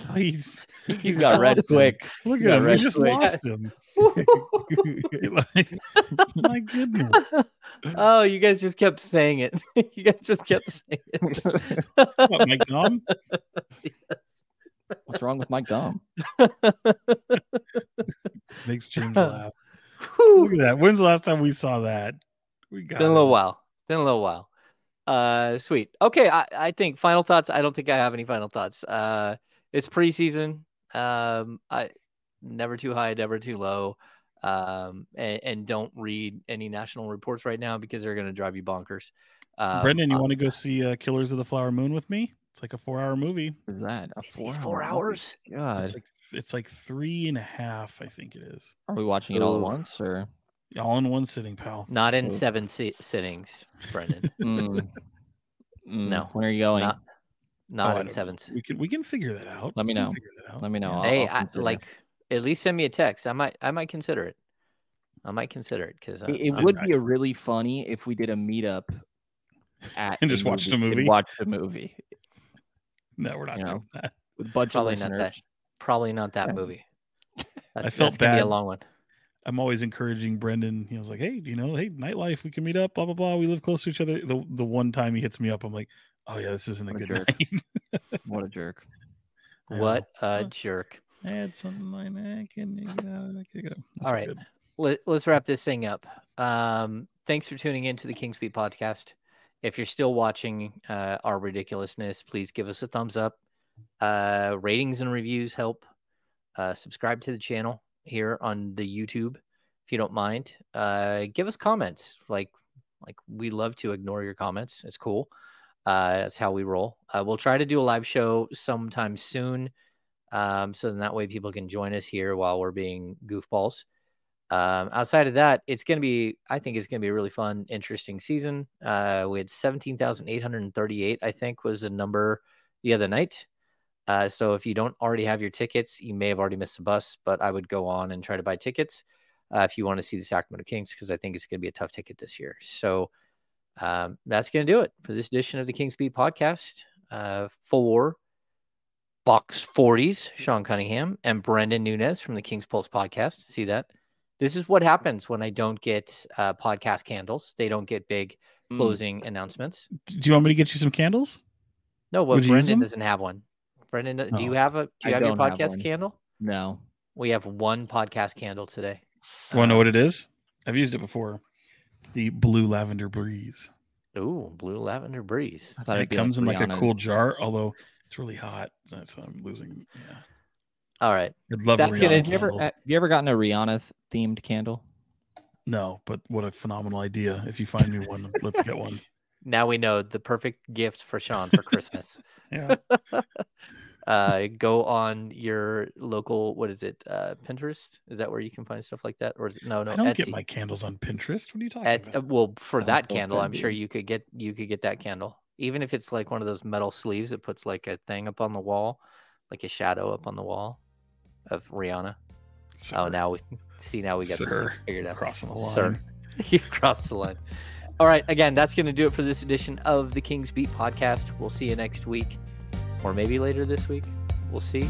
Nice. You got red quick. Look at him. You just quick. lost him. Like, my goodness. Oh, you guys just kept saying it. You guys just kept saying it. What, Mike Dom? Yes. What's wrong with Mike Dom? Makes James laugh. Look at that. When's the last time we saw that? We got Been a little it. while. Been a little while. Uh, sweet. Okay. I, I think final thoughts. I don't think I have any final thoughts. Uh, it's preseason. Um, I never too high, never too low. Um, and, and don't read any national reports right now because they're going to drive you bonkers. Um, Brenden, you want to go see uh, Killers of the Flower Moon with me? It's like a four hour movie. Is that a four, it's four hours? God. It's like, it's like three and a half. I think it is. Are we watching Ooh. it all at once or? All in one sitting, pal. Not in oh. seven si- sittings, Brenden. mm. Mm. No. Where are you going? Not, not oh, in seven. We can we can figure that out. Let me know. Let me know. Yeah. I'll, hey, I'll I, like at least send me a text. I might I might consider it. I might consider it because it, it would right. be a really funny if we did a meetup at and just watch the movie. Watch the movie. No, we're not you doing know, that. With bunch probably of not that. Probably not that yeah. movie. That's, I felt that's bad. Gonna be a long one. I'm always encouraging Brenden. He was like, "Hey, you know, hey, nightlife. We can meet up. Blah blah blah. We live close to each other." The the one time he hits me up, I'm like, "Oh yeah, this isn't a good night." What a jerk! What a jerk! I had something like that. Can you get out? All right, Let, let's wrap this thing up. Um, thanks for tuning in to the Kings Beat podcast. If you're still watching uh, our ridiculousness, please give us a thumbs up. Uh, ratings and reviews help. Uh, subscribe to the channel here on the YouTube, if you don't mind. Uh, give us comments. Like, like we love to ignore your comments. It's cool. Uh, that's how we roll. Uh, we'll try to do a live show sometime soon. Um, so then that way people can join us here while we're being goofballs. Um, outside of that, it's going to be, I think it's going to be a really fun, interesting season. Uh, we had seventeen thousand eight hundred thirty-eight, I think was the number the other night. Uh, so if you don't already have your tickets, you may have already missed the bus, but I would go on and try to buy tickets uh, if you want to see the Sacramento Kings, because I think it's going to be a tough ticket this year. So um, that's going to do it for this edition of the Kings Beat podcast uh, for Box forties, Sean Cunningham and Brenden Nunes from the Kings Pulse podcast. See that? This is what happens when I don't get uh, podcast candles. They don't get big closing mm. announcements. Do you want me to get you some candles? No, well, Brenden doesn't have one. Brenden, no. do you have a do you I have your podcast have candle? No. We have one podcast candle today. You want to know what it is? I've used it before. It's the Blue Lavender Breeze. Ooh, Blue Lavender Breeze. I thought it comes like in Rihanna. Like a cool jar, although it's really hot. That's so I'm losing. Yeah. All right. I'd love That's gonna, have, you ever, have you ever gotten a Rihanna themed candle? No, but what a phenomenal idea. If you find me one, let's get one. Now we know the perfect gift for Sean for Christmas. Yeah. uh, go on your local, what is it, uh, Pinterest? Is that where you can find stuff like that? Or is it, no, no, I don't Etsy. Get my candles on Pinterest. What are you talking Etsy, about? Well, for that oh, candle, I'm sure you could get you could get that candle. Even if it's like one of those metal sleeves that puts like a thing up on the wall, like a shadow up on the wall of Rihanna. Sir. Oh, now we see. Now we got this figured out. Crossing the line. Sir, you crossed the line. All right, again, that's going to do it for this edition of the Kings Beat podcast. We'll see you next week, or maybe later this week. We'll see.